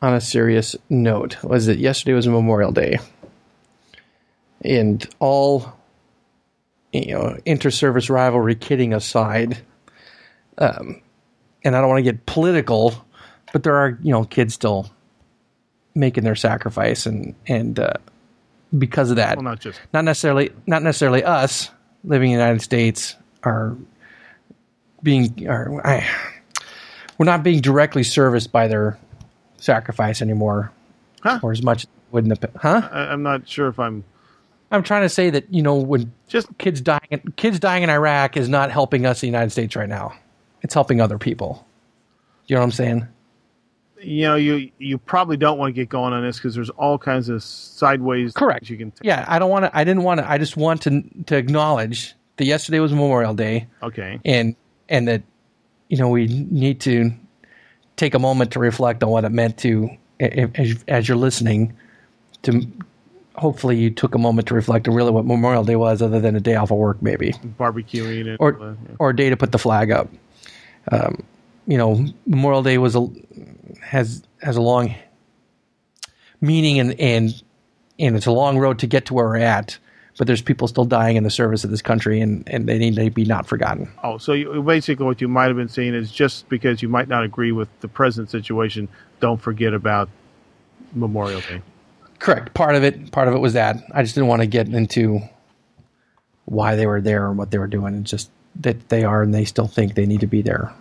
on a serious note was that yesterday was Memorial Day. And all, you know, inter-service rivalry kidding aside, um, and I don't want to get political, but there are, you know, kids still making their sacrifice, and and uh, because of that, well, not just not necessarily not necessarily us living in the United States are being are I, we're not being directly serviced by their sacrifice anymore, huh? Or as much as it would in the huh? I, I'm not sure if I'm. I'm trying to say that, you know, when just kids dying kids dying in Iraq is not helping us in the United States right now. It's helping other people. You know what I'm saying? You know, you you probably don't want to get going on this because there's all kinds of sideways. Correct. You can take. Yeah, I don't want to. I didn't want to. I just want to to acknowledge that yesterday was Memorial Day. Okay. And and that, you know, we need to take a moment to reflect on what it meant to, as, as you're listening, to hopefully you took a moment to reflect on really what Memorial Day was, other than a day off of work, maybe barbecuing it, or uh, yeah. or a day to put the flag up. Um, you know, Memorial Day was a, has has a long meaning, and, and and it's a long road to get to where we're at. But there's people still dying in the service of this country, and, and they need to be not forgotten. Oh, so you, basically, what you might have been saying is just because you might not agree with the present situation, don't forget about Memorial Day. Correct. Part of it, part of it was that. I just didn't want to get into why they were there and what they were doing. It's just that they are, and they still think they need to be there.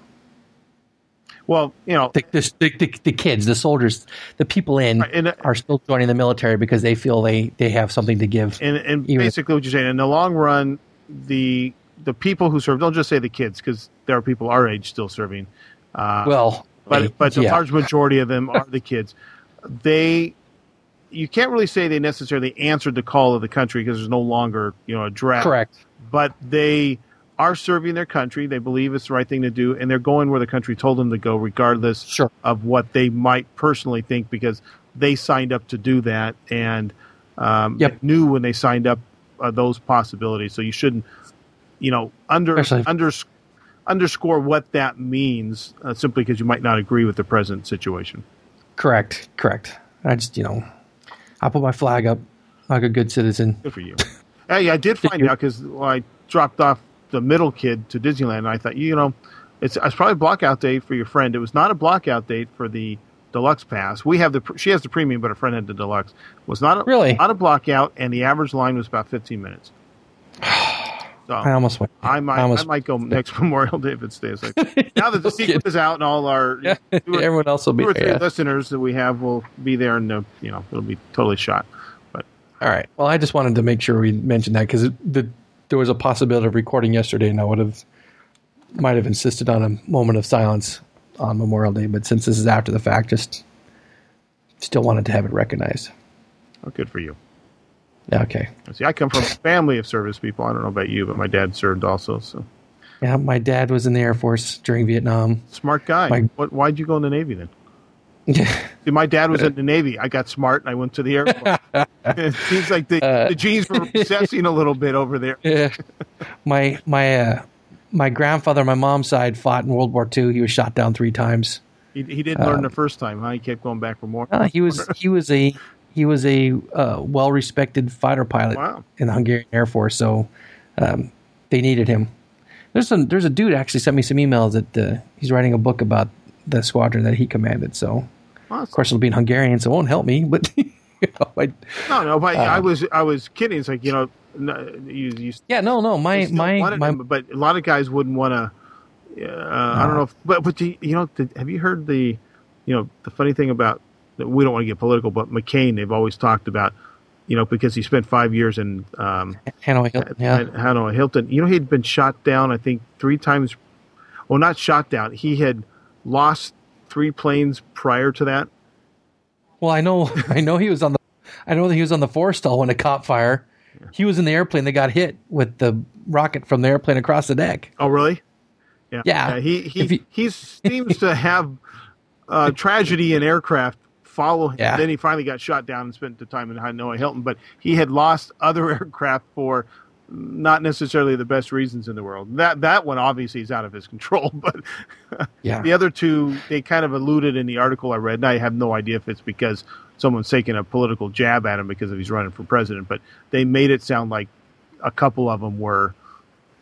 Well, you know, the, the, the, the kids, the soldiers, the people in and, uh, are still joining the military because they feel they, they have something to give. And, and basically, what you're saying, in the long run, the the people who serve, don't just say the kids, because there are people our age still serving. Uh, well, but they, but the yeah. large majority of them are the kids. They, you can't really say they necessarily answered the call of the country because there's no longer, you know, a draft. Correct, but they are serving their country. They believe it's the right thing to do, and they're going where the country told them to go, regardless sure. of what they might personally think, because they signed up to do that and um, yep. knew when they signed up uh, those possibilities. So you shouldn't, you know, under, under underscore what that means uh, simply because you might not agree with the present situation. Correct, correct. I just, you know, I put my flag up like a good citizen. Good for you. Hey, I did find out because well, I dropped off the middle kid to Disneyland. And I thought, you know, it's, it's probably a blockout date for your friend. It was not a blockout date for the deluxe pass. We have the she has the premium, but her friend had the deluxe. It was not a, really not a blockout, and the average line was about fifteen minutes. So I almost went. I might, I, I might go next Memorial Day if it stays like that. Now that the sequel is out and all our yeah. or, everyone else will be two or three yeah. listeners that we have will be there, and you know it'll be totally shot. But all right, well, I just wanted to make sure we mentioned that because the, there was a possibility of recording yesterday, and I would have might have insisted on a moment of silence on Memorial Day, but since this is after the fact, just still wanted to have it recognized. Oh, good for you. Okay. See, I come from a family of service people. I don't know about you, but my dad served also. So, yeah, my dad was in the Air Force during Vietnam. Smart guy. My, what, why'd you go in the Navy then? See, my dad was in the Navy. I got smart and I went to the Air Force. It seems like the, uh, the genes were recessing a little bit over there. Yeah. My my uh, my grandfather, on my mom's side, fought in World War Two. He was shot down three times. He, he didn't uh, learn the first time, huh? He kept going back for more. Uh, he was he was a. He was a uh, well-respected fighter pilot wow. in the Hungarian Air Force, so um, they needed him. There's some. There's a dude actually sent me some emails that uh, he's writing a book about the squadron that he commanded. So, awesome. Of course, it'll be in Hungarian, so it won't help me. But you know, I, no, no, but uh, I was, I was kidding. It's like you know, you, you yeah, no, no, my, my, my him, but a lot of guys wouldn't want to. Uh, uh, I don't know, if, but but do you, you know, did, have you heard the, you know, the funny thing about. We don't want to get political, but McCain, they've always talked about, you know, because he spent five years in um, Hanoi Hilton, yeah. Hanoi Hilton. You know, he'd been shot down, I think, three times. Well, not shot down. He had lost three planes prior to that. Well, I know, I know he was on the, I know that he was on the forestall when it caught fire. Yeah. He was in the airplane that got hit with the rocket from the airplane across the deck. Oh, really? Yeah. Yeah. yeah he he he, he seems to have uh, tragedy in aircraft. Follow him. Yeah. Then he finally got shot down and spent the time in Hanoi Hilton. But he had lost other aircraft for not necessarily the best reasons in the world. That that one obviously is out of his control. But yeah. the other two, they kind of alluded in the article I read. And I have no idea if it's because someone's taking a political jab at him because he's running for president. But they made it sound like a couple of them were,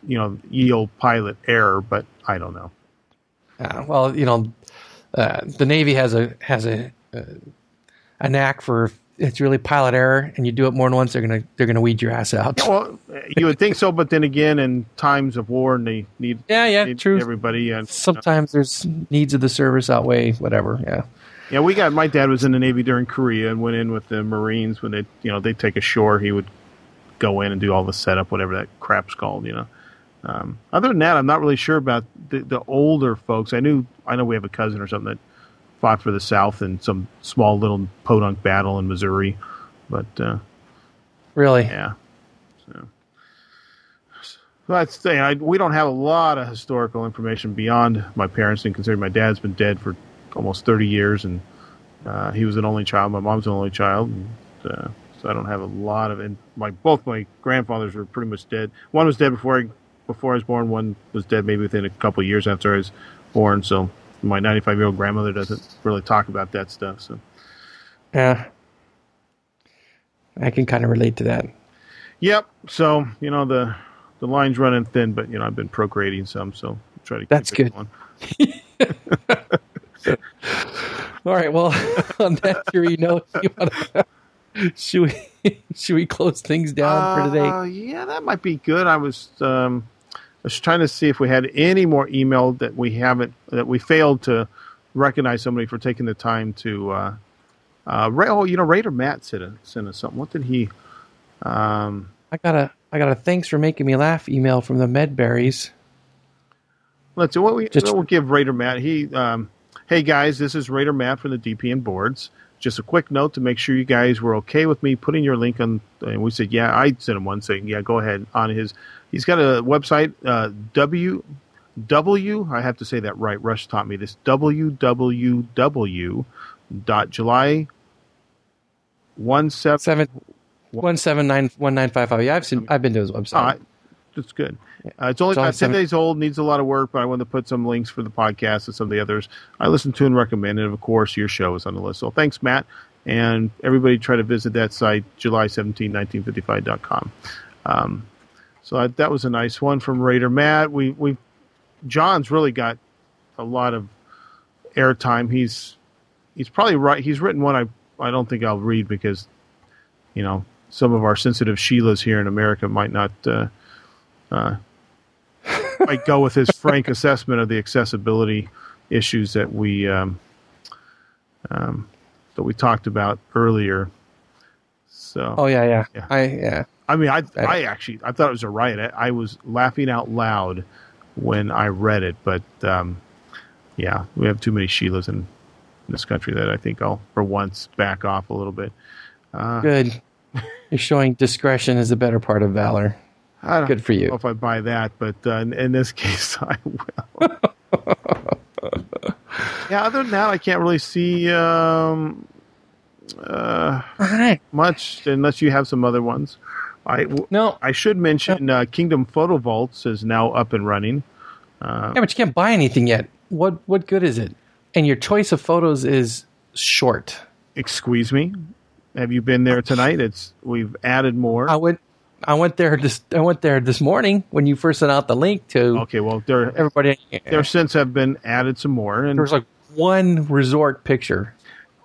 you know, ye olde pilot error. But I don't know. Uh, well, you know, uh, the Navy has a has a a knack for it's really pilot error, and you do it more than once, they're gonna they're gonna weed your ass out. Yeah, well, you would think so, but then again, in times of war, and they need yeah yeah need true everybody. And sometimes you know. There's needs of the service outweigh whatever. Yeah, yeah. We got my dad was in the Navy during Korea and went in with the Marines when they you know they take ashore. He would go in and do all the setup, whatever that crap's called. You know. Um, other than that, I'm not really sure about the, the older folks. I knew I know we have a cousin or something that. Fought for the South in some small little podunk battle in Missouri, but uh, really, yeah. So that's the I, we don't have a lot of historical information beyond my parents, and considering my dad's been dead for almost thirty years, and uh, he was an only child. My mom's an only child, and, uh, so I don't have a lot of. And my both my grandfathers were pretty much dead. One was dead before I, before I was born. One was dead maybe within a couple of years after I was born. So. My ninety-five-year-old grandmother doesn't really talk about that stuff. So, yeah, I can kind of relate to that. Yep. So you know the the line's running thin, but you know I've been procreating some, so I'll try to. Keep That's it good. Going. All right. Well, on that theory note, you wanna, should we should we close things down uh, for today? Yeah, that might be good. I was. Um, I was trying to see if we had any more email that we haven't, that we failed to recognize somebody for taking the time to. Uh, uh, oh, you know, Raider Matt sent us, sent us something. What did he? Um, I got a, I got a thanks for making me laugh email from the Medberries. Let's do what we. Just, we'll give Raider Matt. He, um, hey guys, this is Raider Matt from the D P N boards. Just a quick note to make sure you guys were okay with me putting your link on. And we said, yeah, I sent him one saying, yeah, go ahead on his. He's got a website, uh, W, W, I have to say that right. Rush taught me this, w w w dot july one seven nine one nine five five. Yeah, I've, seen, I've been to his website. Uh, it's good. Uh, it's only about ten days old, needs a lot of work, but I wanted to put some links for the podcast and some of the others I listen to and recommend. And, of course, your show is on the list. So thanks, Matt. And everybody try to visit that site, july seventeen nineteen fifty-five dot com. Um So I, that was a nice one from Raider Matt. We we John's really got a lot of airtime. He's he's probably right. He's written one I I don't think I'll read because, you know, some of our sensitive Sheilas here in America might not uh, uh, might go with his frank assessment of the accessibility issues that we um, um, that we talked about earlier. So oh yeah yeah, yeah. I yeah. I mean, I I actually I thought it was a riot. I, I was laughing out loud when I read it, but um, yeah, we have too many Sheilas in this country that I think I'll, for once, back off a little bit. Uh, Good. You're showing discretion is the better part of valor. I don't Good for you. Know if I buy that, but uh, in, in this case, I will. Yeah. Other than that, I can't really see um, uh, right. much unless you have some other ones. I w- no. I should mention no. uh, Kingdom Photo Vaults is now up and running. Uh, yeah, but you can't buy anything yet. What what good is it? And your choice of photos is short. Excuse me. Have you been there tonight? It's we've added more. I went. I went there this. I went there this morning when you first sent out the link to. Okay, well, there. Everybody. There since have been added some more. And there's like one resort picture,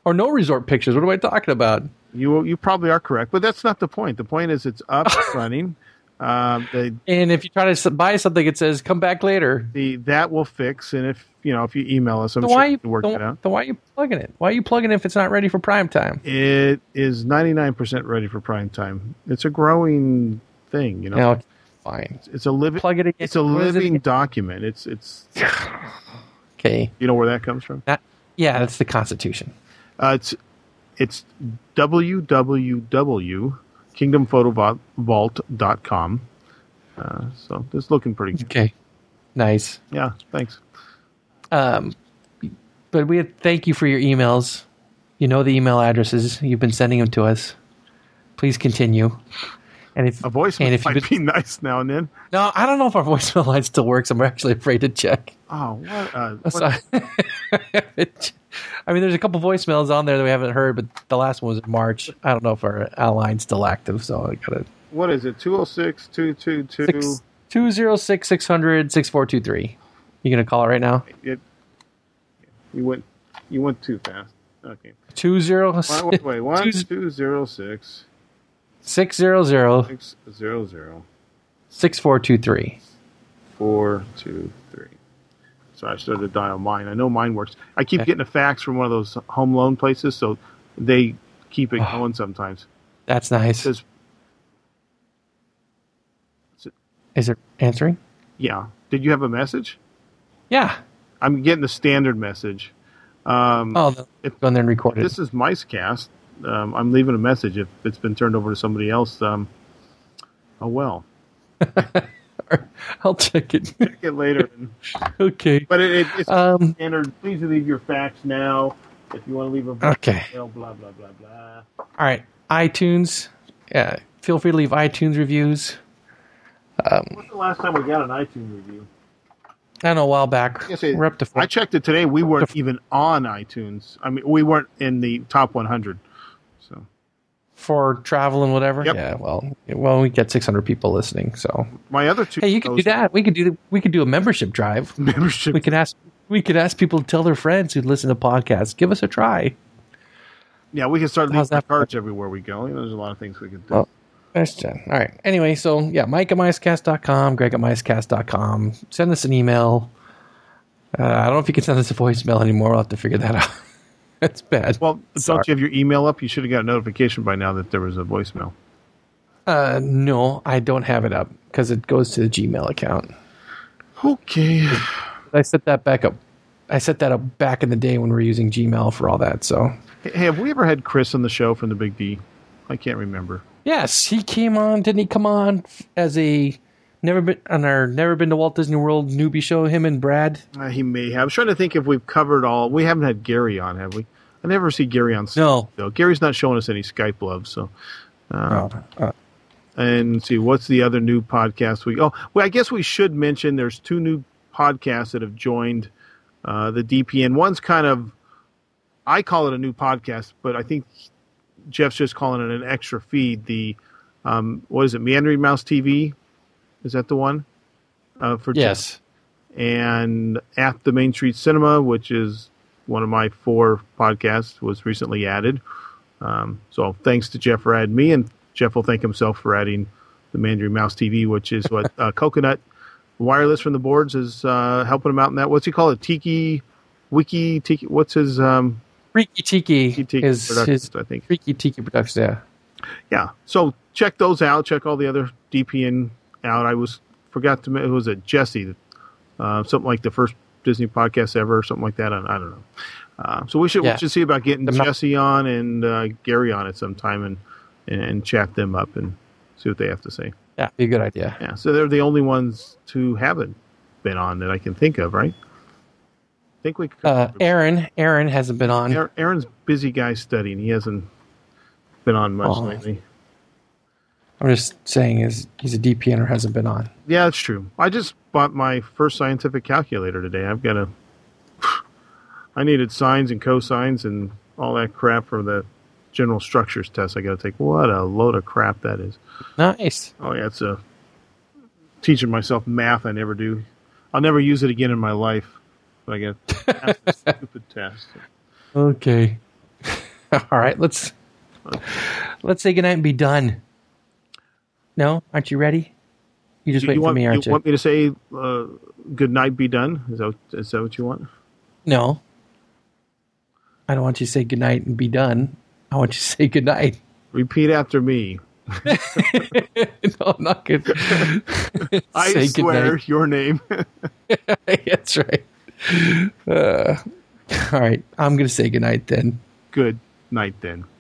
or no resort pictures. What am I talking about? You you probably are correct, but that's not the point. The point is it's up running. Um, they, and if you try to buy something, it says come back later. The that will fix, and if you know if you email us, I'm so sure you can work it out. Then why are you plugging it? Why are you plugging it if it's not ready for prime time? It is ninety-nine percent ready for prime time. It's a growing thing, you know. No, fine. It's, it's a living. Plug it again. It's a living it document. It's it's. Okay. You know where that comes from? Not, yeah, that's the Constitution. Uh, it's it's www. kingdom photo vault dot com. Uh, so it's looking pretty good. Okay. Nice. Yeah, thanks. Um, but we thank you for your emails. You know the email addresses. You've been sending them to us. Please continue. And if a voicemail might been, be nice now and then. No, I don't know if our voicemail line still works. I'm actually afraid to check. Oh, what? Uh, what? I mean, there's a couple voicemails on there that we haven't heard, but the last one was in March. I don't know if our outline's still active, so I gotta. What is it? two oh six, two two two two oh six, six hundred, six four two three. You gonna call it right now? It, you went, you went too fast. Okay. Two zero. Wait, wait, one two, two zero six. Six zero zero. Six zero zero. Six four two three. Four two three. So I started to dial mine. I know mine works. I keep okay. getting a fax from one of those home loan places, so they keep it oh, going sometimes. That's nice. It says, is, it, is it answering? Yeah. Did you have a message? Yeah. I'm getting the standard message. Um, oh, go in there and record it. This is MiceCast. Um, I'm leaving a message. If it's been turned over to somebody else, um, oh well. I'll check it. Check it later. Okay. But it, it, it's um, standard. Please leave your fax now. If you want to leave a voicemail, okay. blah, blah, blah, blah. All right. iTunes. Yeah. Feel free to leave iTunes reviews. Um, When's the last time we got an iTunes review? I don't know, a while back. Yes, it, We're up to four. I checked it today. We weren't even on iTunes. I mean, we weren't in the top one hundred. So. For travel and whatever, yep. yeah. Well, well, we get six hundred people listening. So my other two. Hey, you could do that. We could do. The, we could do a membership drive. Membership. We could ask. We could ask people to tell their friends who listen to podcasts. Give us a try. Yeah, we can start leaving cards everywhere we go. You know, there's a lot of things we can do. Well, that's done. All right. Anyway, so yeah, Mike at micecast dot com, Greg at micecast dot com. Send us an email. Uh, I don't know if you can send us a voicemail anymore. I'll have to figure that out. That's bad. Well, Sorry. Don't you have your email up? You should have got a notification by now that there was a voicemail. Uh, no, I don't have it up because it goes to the Gmail account. Okay. I set that back up. I set that up back in the day when we were using Gmail for all that. So, hey, have we ever had Chris on the show from the Big D? I can't remember. Yes, he came on. Didn't he come on as a never been on our never been to Walt Disney World newbie show? Him and Brad. Uh, he may have. I'm trying to think if we've covered all. We haven't had Gary on, have we? I never see Gary on Skype. No, though. Gary's not showing us any Skype love. So, uh, oh, uh. and let's see, what's the other new podcast we? Oh, well, I guess we should mention there's two new podcasts that have joined uh, the D P N. One's kind of, I call it a new podcast, but I think Jeff's just calling it an extra feed. The um, what is it, Meandering Mouse T V? Is that the one? Uh, for yes. Tim. And at the Main Street Cinema, which is one of my four podcasts, was recently added. Um, so thanks to Jeff for adding me, and Jeff will thank himself for adding the Mandarin Mouse T V, which is what uh, Coconut Wireless from the Boards is uh, helping him out in that. What's he called? A Tiki Wiki Tiki? What's his? Um, Freaky Tiki, Tiki, Tiki is his. I think Freaky Tiki Productions. Yeah. Yeah. So check those out. Check all the other D P N out. I was forgot to. It was a Jesse, uh, something like the first Disney podcast ever, or something like that. I, I don't know. Uh, so we should yeah. we should see about getting the Jesse mo- on and uh, Gary on at some time and, and and chat them up and see what they have to say. Yeah, be a good idea. Yeah. So they're the only ones who haven't been on that I can think of, right? I think we. Uh, Aaron, Aaron hasn't been on. Aaron, Aaron's busy guy studying. He hasn't been on much oh. lately. I'm just saying, is he's a D P N or hasn't been on. Yeah, that's true. I just bought my first scientific calculator today. I've got a. I needed sines and cosines and all that crap for the general structures test. I got to take. What a load of crap that is. Nice. Oh yeah, it's a teaching myself math. I never do. I'll never use it again in my life. I guess that's a stupid test. Okay. All right. Let's okay. let's say goodnight and be done. No, aren't you ready? You just do wait you for want, me, aren't you? You want me to say uh, goodnight, be done? Is that is that what you want? No, I don't want you to say goodnight and be done. I want you to say goodnight. Repeat after me. No, I'm not good. I say swear goodnight. Your name. That's right. Uh, all right, I'm going to say goodnight then. Good night then.